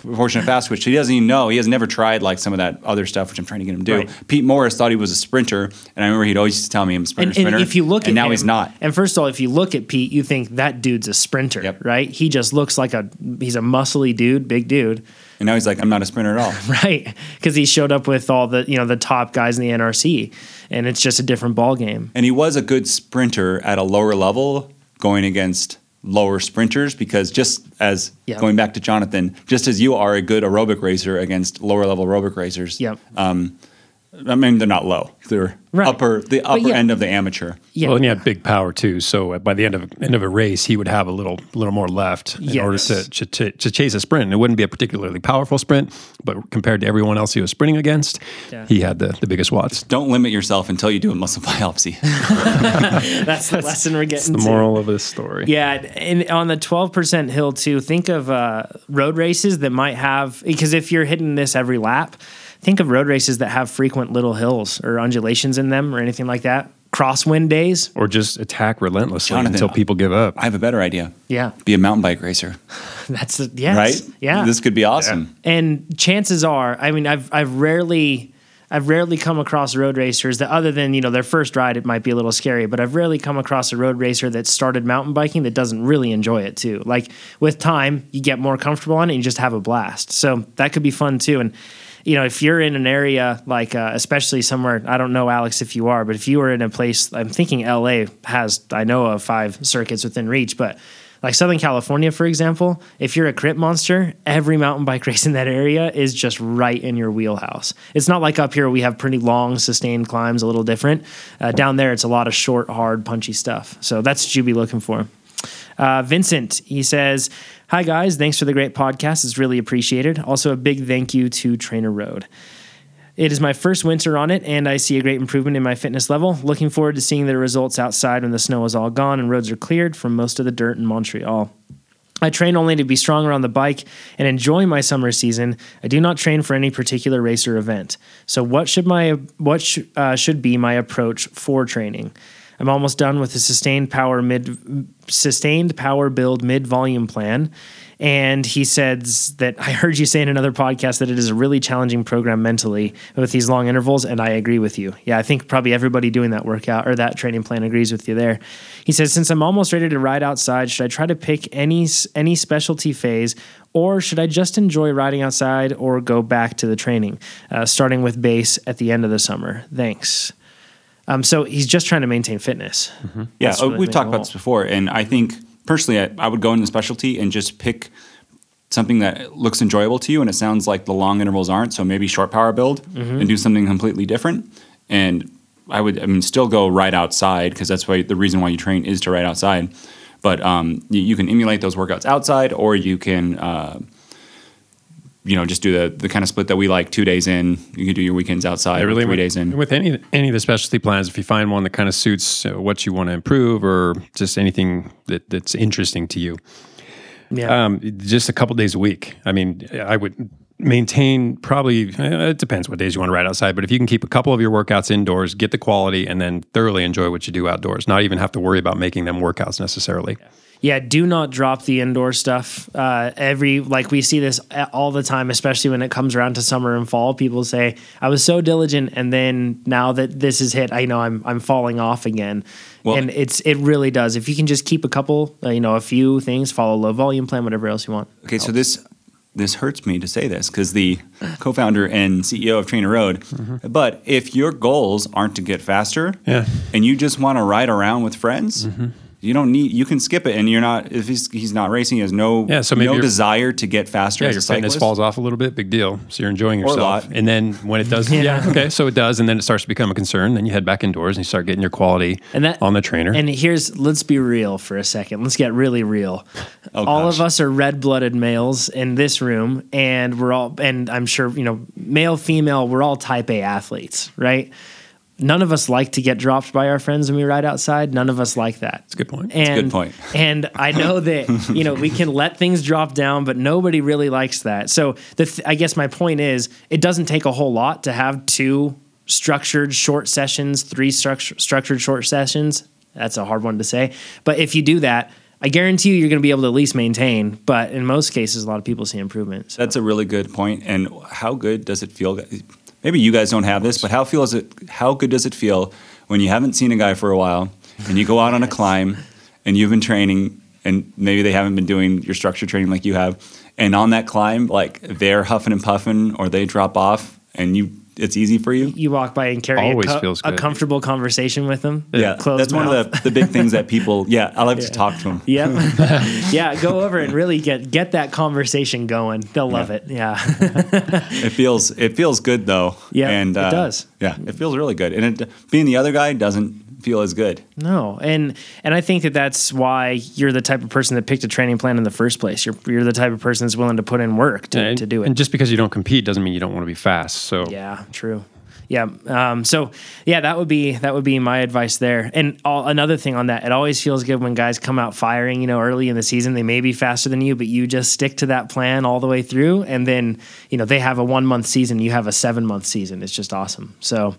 proportion of fast twitch. He doesn't even know. He has never tried like some of that other stuff, which I'm trying to get him to do. Right. Pete Morris thought he was a sprinter, and I remember he'd always used to tell me I'm a sprinter. And, sprinter, and if you look, and at now him, he's not. And first of all, if you look at Pete, you think that dude's a sprinter, yep. right? He just looks like a he's a muscly dude, big dude. And now he's like, I'm not a sprinter at all. Right. Because he showed up with all the, you know, the top guys in the N R C, and it's just a different ball game. And he was a good sprinter at a lower level going against lower sprinters, because just as yep. going back to Jonathan, just as you are a good aerobic racer against lower level aerobic racers. Yep. Um, I mean, they're not low. They're right. upper, the upper yeah. end of the amateur. Yeah. Well, and he had big power too. So by the end of end of a race, he would have a little little more left in yes. order to, to to chase a sprint. And it wouldn't be a particularly powerful sprint, but compared to everyone else he was sprinting against, yeah. he had the, the biggest watts. Just don't limit yourself until you do a muscle biopsy. That's the that's, lesson we're getting. That's the moral to. of this story. Yeah, and on the twelve percent hill too, think of uh, road races that might have, because if you're hitting this every lap, think of road races that have frequent little hills or undulations in them or anything like that. Crosswind days. Or just attack relentlessly Jonathan, until people give up. I have a better idea. Yeah. Be a mountain bike racer. That's, a, yes. Right? Yeah. This could be awesome. Yeah. And chances are, I mean, I've I've rarely, I've rarely come across road racers that, other than, you know, their first ride, it might be a little scary, but I've rarely come across a road racer that started mountain biking that doesn't really enjoy it too. Like with time, you get more comfortable on it and you just have a blast. So that could be fun too. And you know, if you're in an area like, uh, especially somewhere, I don't know, Alex, if you are, but if you were in a place, I'm thinking L A has, I know of five circuits within reach, but like Southern California, for example, if you're a crit monster, every mountain bike race in that area is just right in your wheelhouse. It's not like up here, we have pretty long sustained climbs, a little different. Uh, down there, it's a lot of short, hard, punchy stuff. So that's what you'd be looking for. Uh, Vincent, he says, hi guys, thanks for the great podcast. It's really appreciated. Also a big thank you to Trainer Road. It is my first winter on it and I see a great improvement in my fitness level. Looking forward to seeing the results outside when the snow is all gone and roads are cleared from most of the dirt in Montreal. I train only to be stronger on the bike and enjoy my summer season. I do not train for any particular race or event. So what should my, what sh- uh, should be my approach for training? I'm almost done with the sustained power mid sustained power build mid volume plan. And he says that I heard you say in another podcast that it is a really challenging program mentally with these long intervals. And I agree with you. Yeah. I think probably everybody doing that workout or that training plan agrees with you there. He says, since I'm almost ready to ride outside, should I try to pick any, any specialty phase, or should I just enjoy riding outside or go back to the training, uh, starting with base at the end of the summer? Thanks. Um, so he's just trying to maintain fitness. Mm-hmm. Yeah, really we've talked about this before, and I think personally, I, I would go into specialty and just pick something that looks enjoyable to you, and it sounds like the long intervals aren't. So maybe short power build mm-hmm. and do something completely different. And I would, I mean, still go right outside because that's why the reason why you train is to ride outside. But um, you, you can emulate those workouts outside, or you can, uh, you know, just do the, the kind of split that we like, two days in. You can do your weekends outside, yeah, really, or three with, days in. With any any of the specialty plans, if you find one that kind of suits uh, what you want to improve or just anything that, that's interesting to you, yeah, um, just a couple days a week. I mean, I would maintain probably, it depends what days you want to ride outside, but if you can keep a couple of your workouts indoors, get the quality, and then thoroughly enjoy what you do outdoors, not even have to worry about making them workouts necessarily. Yeah. Yeah, do not drop the indoor stuff. Uh, every like we see this all the time, especially when it comes around to summer and fall. People say, "I was so diligent, and then now that this is hit, I know I'm I'm falling off again." Well, and it's it really does. If you can just keep a couple, uh, you know, a few things, follow low volume plan, whatever else you want. Okay, so this this hurts me to say this because the co-founder and C E O of Trainer Road. Mm-hmm. But if your goals aren't to get faster, yeah. and you just want to ride around with friends. Mm-hmm. You don't need. You can skip it, and you're not. If he's, he's not racing, he has no yeah, so no desire to get faster. Yeah, as your a cyclist. Fitness falls off a little bit. Big deal. So you're enjoying yourself, or a lot. And then when it does, yeah. yeah, okay, so it does, and then it starts to become a concern. Then you head back indoors and you start getting your quality and that, on the trainer. And here's, let's be real for a second. Let's get really real. Oh, all gosh. of us are red-blooded males in this room, and we're all, and I'm sure you know, male, female, we're all Type A athletes, right? None of us like to get dropped by our friends when we ride outside. None of us like that. That's a good point. And, That's a good point. And I know that, you know, we can let things drop down, but nobody really likes that. So the th- I guess my point is it doesn't take a whole lot to have two structured short sessions, three structure, structured short sessions, That's a hard one to say. But if you do that, I guarantee you you're going to be able to at least maintain. But in most cases, a lot of people see improvements. So. That's a really good point. And how good does it feel? Maybe you guys don't have this, but how feels it? How good does it feel when you haven't seen a guy for a while and you go out yes. on a climb and you've been training and maybe they haven't been doing your structure training like you have. And on that climb, like they're huffing and puffing or they drop off and you it's easy for you. You walk by and carry a, co- a comfortable conversation with them. Yeah, that's mouth. One of the, the big things that people, yeah, I like yeah. to talk to them. Yep. yeah, go over and really get get that conversation going. They'll love yeah. it, yeah. it feels it feels good, though. Yeah, and, uh, it does. Yeah, it feels really good. And it, being the other guy doesn't feel as good. No, and and I think that that's why you're the type of person that picked a training plan in the first place. You're you're the type of person that's willing to put in work to, and, to do it. And just because you don't compete doesn't mean you don't want to be fast. So yeah. True. Yeah. Um, so yeah, that would be, that would be my advice there. And all, another thing on that, it always feels good when guys come out firing, you know, early in the season, they may be faster than you, but you just stick to that plan all the way through. And then, you know, they have a one month season, you have a seven month season. It's just awesome. So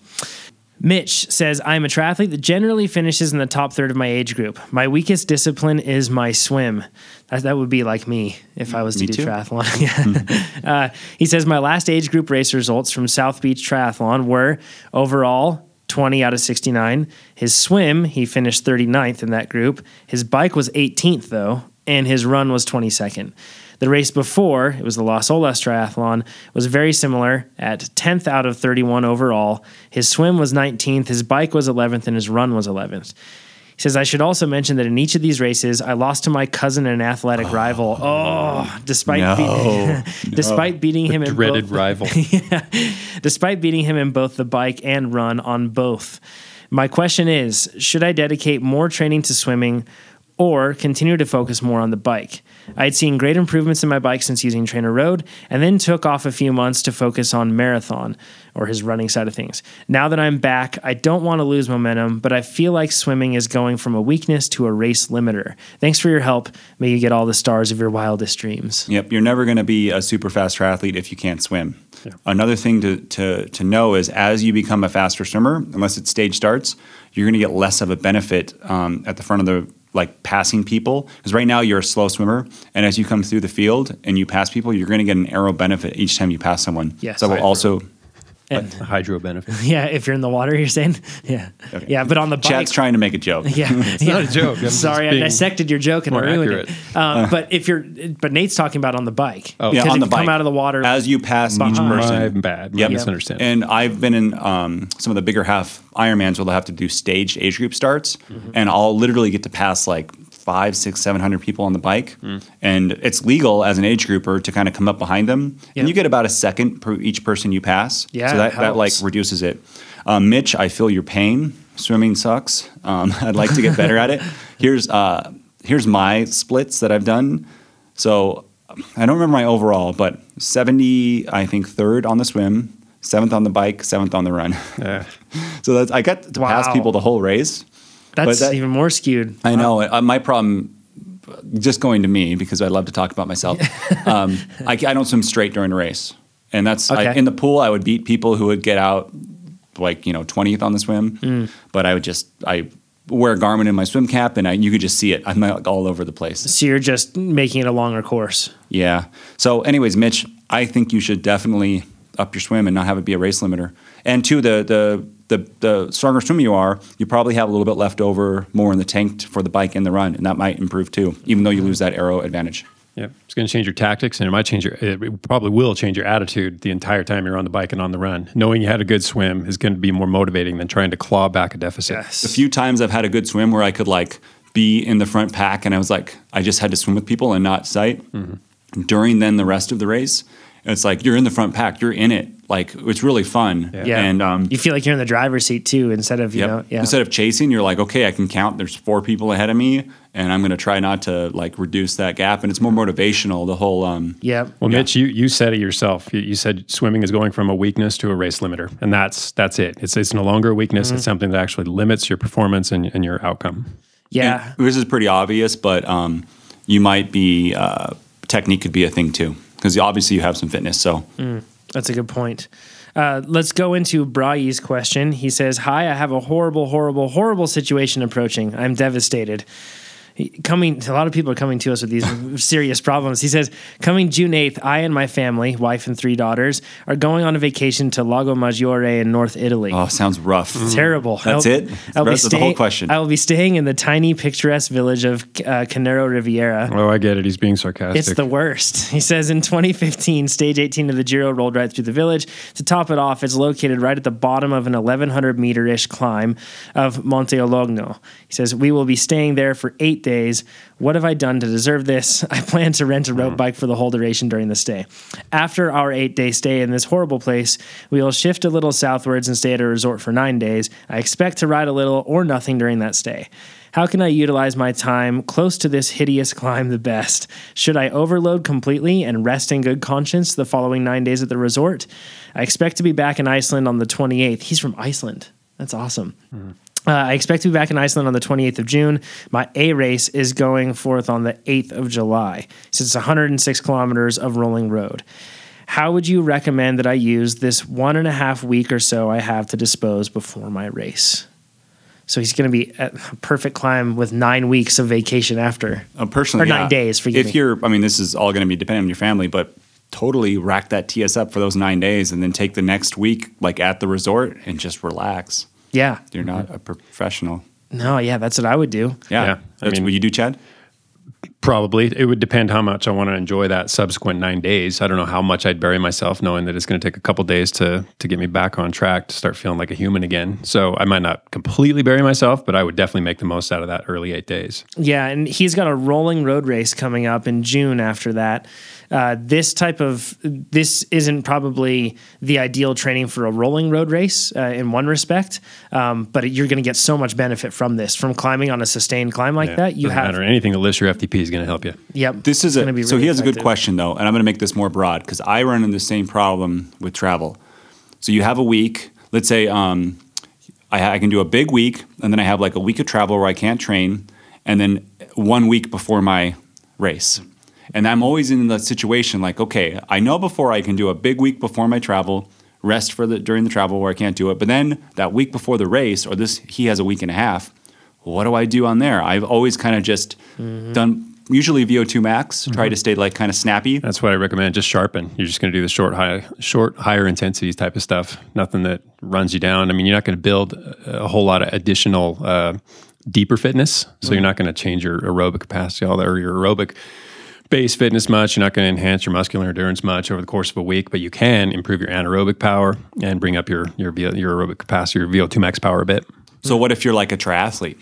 Mitch says, I'm a triathlete that generally finishes in the top third of my age group. My weakest discipline is my swim. That, that would be like me if I was me to do too. triathlon. uh, he says, my last age group race results from South Beach Triathlon were overall twenty out of sixty-nine. His swim, he finished thirty-ninth in that group. His bike was eighteenth, though, and his run was twenty-second. The race before, it was the Los Olas Triathlon, was very similar at tenth out of thirty-one overall. His swim was nineteenth, his bike was eleventh, and his run was eleventh. He says, I should also mention that in each of these races, I lost to my cousin and athletic oh, rival. Oh, despite, no, be- despite no. beating him the in dreaded both- rival. yeah, despite beating him in both the bike and run on both. My question is, should I dedicate more training to swimming or continue to focus more on the bike? I had seen great improvements in my bike since using Trainer Road and then took off a few months to focus on marathon or his running side of things. Now that I'm back, I don't want to lose momentum, but I feel like swimming is going from a weakness to a race limiter. Thanks for your help. May you get all the stars of your wildest dreams. Yep. You're never going to be a super fast triathlete if you can't swim. Yeah. Another thing to, to, to know is as you become a faster swimmer, unless it's stage starts, you're going to get less of a benefit um, at the front of the like passing people, because right now you're a slow swimmer, and as you come through the field and you pass people, you're going to get an aero benefit each time you pass someone. Yes, so hydro. also and, a hydro benefit. Yeah, if you're in the water, you're saying. Yeah, okay. yeah, but on the bike, Chad's trying to make a joke. Yeah, it's yeah. not a joke. I'm Sorry, I dissected your joke and I ruined accurate. it. Um, uh, but if you're, but Nate's talking about on the bike. Oh, yeah, on if the you bike. Come out of the water as you pass behind. Each person. My bad. Yeah, misunderstanding. And I've been in um, some of the bigger half Ironmans will have to do staged age group starts, mm-hmm. and I'll literally get to pass like five, six, seven hundred people on the bike, mm. and it's legal as an age grouper to kind of come up behind them, yep. and you get about a second per each person you pass. Yeah, so that, that like reduces it. Um, Mitch, I feel your pain. Swimming sucks. Um, I'd like to get better at it. Here's uh, here's my splits that I've done. So I don't remember my overall, but seventy, I think third on the swim. Seventh on the bike, seventh on the run. Yeah. So that's I got to wow. pass people the whole race. That's that, even more skewed. I know. Wow. Uh, my problem, just going to me, because I love to talk about myself, um, I, I don't swim straight during a race. And that's, okay. I, in the pool, I would beat people who would get out like, you know, twentieth on the swim. Mm. But I would just, I wear a Garmin in my swim cap and I, you could just see it. I'm like all over the place. So you're just making it a longer course. Yeah. So anyways, Mitch, I think you should definitely up your swim and not have it be a race limiter. And two, the the the, the stronger swimmer you are, you probably have a little bit left over more in the tank for the bike and the run, and that might improve too, even though you lose that aero advantage. Yeah, it's going to change your tactics, and it might change your. It probably will change your attitude the entire time you're on the bike and on the run. Knowing you had a good swim is going to be more motivating than trying to claw back a deficit. Yes. A few times I've had a good swim where I could like be in the front pack, and I was like, I just had to swim with people and not sight mm-hmm. during then the rest of the race. It's like, you're in the front pack, you're in it. Like, it's really fun. Yeah. yeah. And um, you feel like you're in the driver's seat too, instead of, you yep. know, yeah. Instead of chasing, you're like, okay, I can count. There's four people ahead of me, and I'm going to try not to like reduce that gap. And it's more motivational, the whole. Um, yep. Well, yeah. Mitch, you, you said it yourself. You, you said swimming is going from a weakness to a race limiter. And that's, that's it. It's, it's no longer a weakness. Mm-hmm. It's something that actually limits your performance and, and your outcome. Yeah. And this is pretty obvious, but um, you might be, uh, technique could be a thing too. Because obviously you have some fitness, so mm, that's a good point. Uh, let's go into Brai's question. He says, hi, I have a horrible, horrible, horrible situation approaching. I'm devastated. Coming, a lot of people are coming to us with these serious problems. He says, coming June eighth, I and my family, wife and three daughters, are going on a vacation to Lago Maggiore in North Italy. Oh, sounds rough. Mm. Terrible. That's I'll, it? That's I'll the, rest be stay- of the whole question. I will be staying in the tiny, picturesque village of uh, Canero Riviera. Oh, I get it. He's being sarcastic. It's the worst. He says, in twenty fifteen, stage eighteen of the Giro rolled right through the village. To top it off, it's located right at the bottom of an eleven hundred meter-ish climb of Monte Ologno. He says, we will be staying there for eight days. What have I done to deserve this? I plan to rent a road bike for the whole duration during the stay. After our eight-day stay in this horrible place, we will shift a little southwards and stay at a resort for nine days. I expect to ride a little or nothing during that stay. How can I utilize my time close to this hideous climb the best? Should I overload completely and rest in good conscience the following nine days at the resort? I expect to be back in Iceland on the twenty-eighth. He's from Iceland. That's awesome. Mm. Uh, I expect to be back in Iceland on the twenty-eighth of June. My A race is going forth on the eighth of July. So it's one hundred six kilometers of rolling road. How would you recommend that I use this one and a half week or so I have to dispose before my race? So he's going to be at a perfect climb with nine weeks of vacation after. Uh, personally, or nine yeah. days, forgive if me. If you're, I mean, this is all going to be dependent on your family, but totally rack that T S up for those nine days and then take the next week like at the resort and just relax. Yeah. You're not a professional. No, yeah, that's what I would do. Yeah. yeah. I mean, would you do, Chad? Probably. It would depend how much I want to enjoy that subsequent nine days. I don't know how much I'd bury myself knowing that it's going to take a couple days to to get me back on track to start feeling like a human again. So I might not completely bury myself, but I would definitely make the most out of that early eight days. Yeah, and he's got a rolling road race coming up in June after that. Uh, this type of, this isn't probably the ideal training for a rolling road race uh, in one respect, um, but you're going to get so much benefit from this, from climbing on a sustained climb like yeah, that. You have anything that lifts your F T P is going to help you. Yep. This is a, really so he has effective. A good question though, and I'm going to make this more broad because I run into the same problem with travel. So you have a week, let's say um, I, I can do a big week and then I have like a week of travel where I can't train and then one week before my race. And I'm always in the situation like, okay, I know before I can do a big week before my travel, rest for the during the travel where I can't do it. But then that week before the race, or this, he has a week and a half, what do I do on there? I've always kind of just mm-hmm. done, usually V O two max, mm-hmm. try to stay like kind of snappy. That's what I recommend, just sharpen. You're just going to do the short, high, short, higher intensity type of stuff. Nothing that runs you down. I mean, you're not going to build a whole lot of additional uh, deeper fitness. So mm-hmm. you're not going to change your aerobic capacity all that, or your aerobic base fitness much. You're not going to enhance your muscular endurance much over the course of a week, but you can improve your anaerobic power and bring up your your, your aerobic capacity, your V O two max power a bit. So what if you're like a triathlete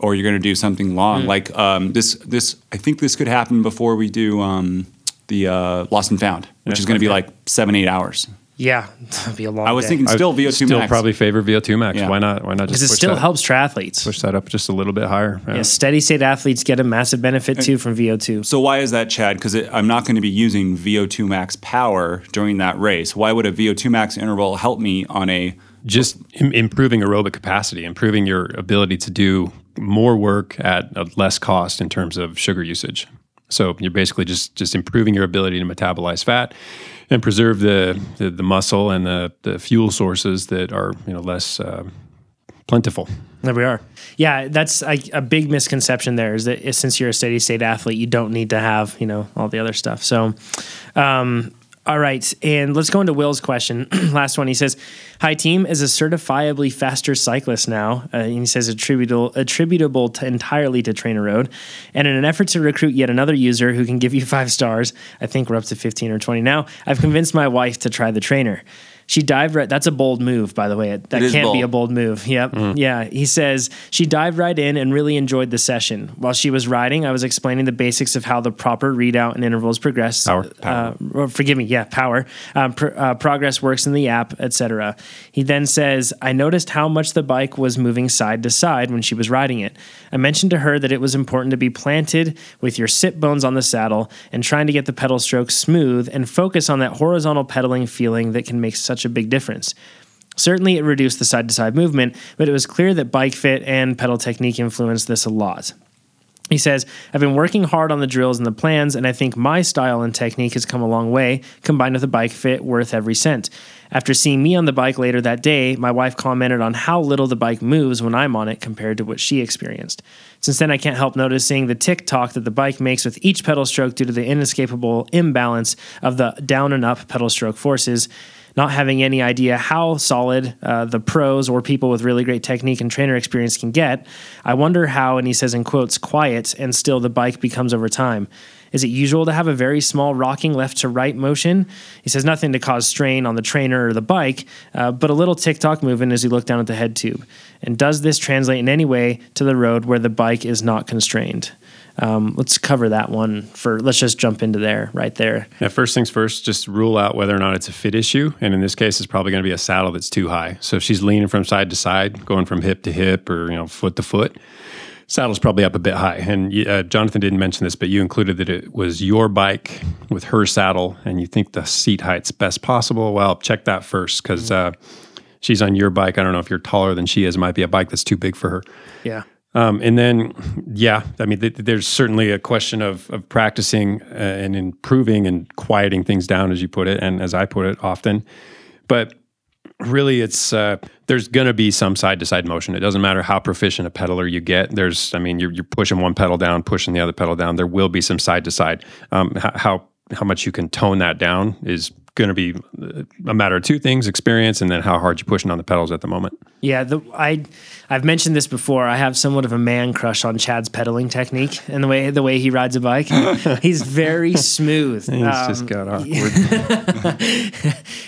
or you're going to do something long? Mm. Like um, this, this, I think this could happen before we do um, the uh, Lost and Found, which yeah, is going to be like seven, eight hours. Yeah, it'll be a long I was day. Thinking still V O two still max. Still probably favor V O two max. Yeah. Why not? Why not just push that? Because it still that, helps triathletes. Push that up just a little bit higher. Yeah, yeah steady state athletes get a massive benefit and, too from V O two. So why is that, Chad? Because I'm not going to be using V O two max power during that race. Why would a V O two max interval help me on a... Just im- improving aerobic capacity, improving your ability to do more work at a less cost in terms of sugar usage. So you're basically just just improving your ability to metabolize fat and preserve the the, the muscle and the, the fuel sources that are you know less uh, plentiful. There we are. Yeah, that's a, a big misconception there is that since you're a steady state athlete, you don't need to have you know all the other stuff. So. Um, All right, and let's go into Will's question. Last one, he says, hi, team. As a certifiably faster cyclist now, uh, and he says attributable, attributable to entirely to Trainer Road, and in an effort to recruit yet another user who can give you five stars, I think we're up to fifteen or twenty now, I've convinced my wife to try the trainer. She dived right. That's a bold move, by the way. That can't bold. be a bold move. Yep. Mm. Yeah. He says she dived right in and really enjoyed the session. While she was riding, I was explaining the basics of how the proper readout and intervals progress. Power. power. Uh, or forgive me. Yeah. Power. Um, pr- uh, progress works in the app, et cetera. He then says, I noticed how much the bike was moving side to side when she was riding it. I mentioned to her that it was important to be planted with your sit bones on the saddle and trying to get the pedal stroke smooth and focus on that horizontal pedaling feeling that can make such a big difference. Certainly it reduced the side-to-side movement, but it was clear that bike fit and pedal technique influenced this a lot. He says, I've been working hard on the drills and the plans, and I think my style and technique has come a long way, combined with a bike fit worth every cent. After seeing me on the bike later that day, my wife commented on how little the bike moves when I'm on it compared to what she experienced. Since then, I can't help noticing the tick-tock that the bike makes with each pedal stroke due to the inescapable imbalance of the down and up pedal stroke forces. Not having any idea how solid uh, the pros or people with really great technique and trainer experience can get, I wonder how, and he says in quotes, quiet, and still the bike becomes over time. Is it usual to have a very small rocking left to right motion? He says nothing to cause strain on the trainer or the bike, uh, but a little tick-tock movement as you look down at the head tube. And does this translate in any way to the road where the bike is not constrained? Um, let's cover that one for, let's just jump into there right there. Yeah, first things first, just rule out whether or not it's a fit issue. And in this case, it's probably going to be a saddle that's too high. So if she's leaning from side to side, going from hip to hip or, you know, foot to foot, saddle's probably up a bit high. And uh, Jonathan didn't mention this, but you included that it was your bike with her saddle and you think the seat height's best possible. Well, check that first because uh, she's on your bike. I don't know if you're taller than she is. It might be a bike that's too big for her. Yeah. Um, and then, yeah, I mean, th- there's certainly a question of of practicing uh, and improving and quieting things down, as you put it, and as I put it often. But really, it's uh, there's going to be some side-to-side motion. It doesn't matter how proficient a pedaler you get. There's, I mean, you're, you're pushing one pedal down, pushing the other pedal down. There will be some side-to-side. Um, h- how how much you can tone that down is going to be a matter of two things: experience, and then how hard you're pushing on the pedals at the moment. Yeah, the, I I've mentioned this before. I have somewhat of a man crush on Chad's pedaling technique and the way the way he rides a bike. He's very smooth. He's um, just got awkward.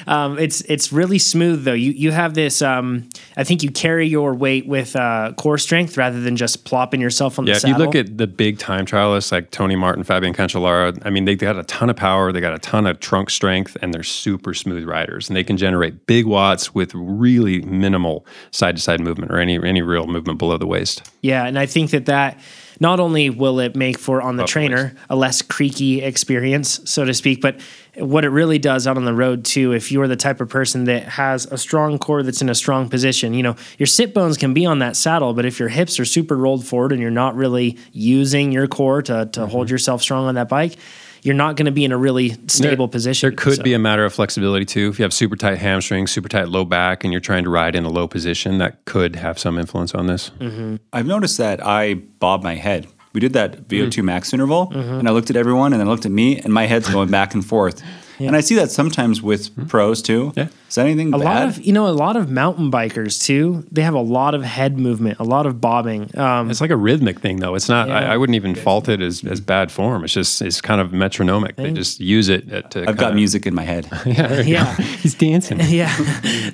um, it's it's really smooth though. You you have this. Um, I think you carry your weight with uh, core strength rather than just plopping yourself on yeah, the saddle. Yeah, if you look at the big time trialists like Tony Martin, Fabian Cancellara, I mean, they got a ton of power. They got a ton of trunk strength and they're super smooth riders, and they can generate big watts with really minimal side-to-side movement or any any real movement below the waist. Yeah, and I think that that not only will it make for, on the oh, trainer, nice. a less creaky experience, so to speak, but what it really does out on the road too, if you're the type of person that has a strong core that's in a strong position, you know, your sit bones can be on that saddle, but if your hips are super rolled forward and you're not really using your core to, to mm-hmm. hold yourself strong on that bike, you're not going to be in a really stable there, position. There could so. be a matter of flexibility too. If you have super tight hamstrings, super tight low back, and you're trying to ride in a low position, that could have some influence on this. Mm-hmm. I've noticed that I bob my head. We did that V O two mm. max interval, mm-hmm. and I looked at everyone, and I looked at me, and my head's going back and forth. Yeah. And I see that sometimes with mm-hmm. pros too. Yeah. Is that anything a bad? lot of you know a lot of mountain bikers too? They have a lot of head movement, a lot of bobbing. Um, it's like a rhythmic thing though. It's not. Yeah. I, I wouldn't even fault it as, as bad form. It's just it's kind of metronomic. They just use it. At, to I've got of, music in my head. yeah, yeah. He's dancing. Yeah.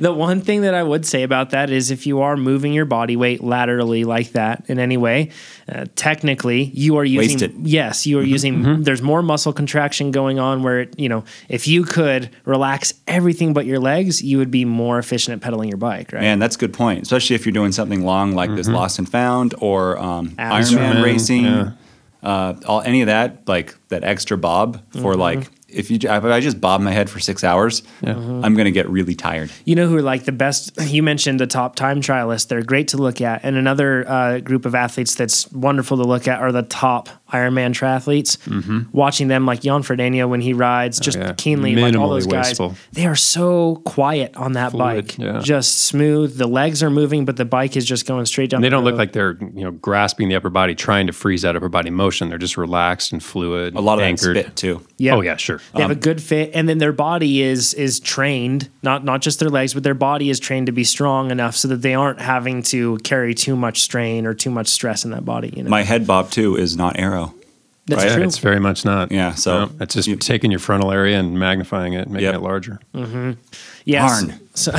The one thing that I would say about that is if you are moving your body weight laterally like that in any way, uh, technically you are using. Wasted. Yes, you are mm-hmm. using. Mm-hmm. There's more muscle contraction going on where it, you know. If you could relax everything but your legs, you would be more efficient at pedaling your bike, right? Man, that's a good point, especially if you're doing something long like mm-hmm. this Lost and Found or um, IsraMan racing, yeah. uh, all any of that, like that extra bob for mm-hmm. like, if you if I just bob my head for six hours, yeah. mm-hmm. I'm going to get really tired. You know who are like the best, you mentioned the top time trialists, they're great to look at. And another uh, group of athletes that's wonderful to look at are the top Ironman triathletes. Mm-hmm. Watching them like Jan Frodeno when he rides, just oh, yeah. keenly, minimally like all those guys, wasteful. They are so quiet on that Fluid, bike, yeah. just smooth. The legs are moving, but the bike is just going straight down and the They don't road. Look like they're you know grasping the upper body, trying to freeze that upper body motion. They're just relaxed and fluid. A lot of anchored. That spit too. Yeah. Oh yeah, sure. They have um, a good fit, and then their body is is trained, not not just their legs, but their body is trained to be strong enough so that they aren't having to carry too much strain or too much stress in that body. You know? My head bob, too, is not aero. That's right? True. It's very much not. Yeah, so... No, it's just you, taking your frontal area and magnifying it, making yep. it larger. Mm-hmm. Yes. Darn. So,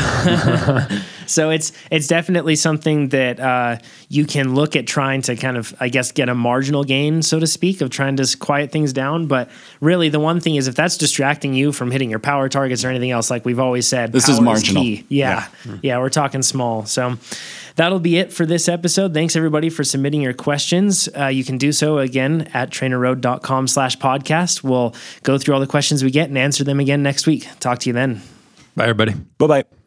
so it's it's definitely something that uh, you can look at trying to kind of, I guess, get a marginal gain, so to speak, of trying to quiet things down. But really, the one thing is if that's distracting you from hitting your power targets or anything else, like we've always said, this is marginal. Is key. Yeah. Yeah. Mm-hmm. Yeah, we're talking small. So that'll be it for this episode. Thanks, everybody, for submitting your questions. Uh, you can do so, again, at trainer road dot com slash podcast. We'll go through all the questions we get and answer them again next week. Talk to you then. Bye, everybody. Bye-bye.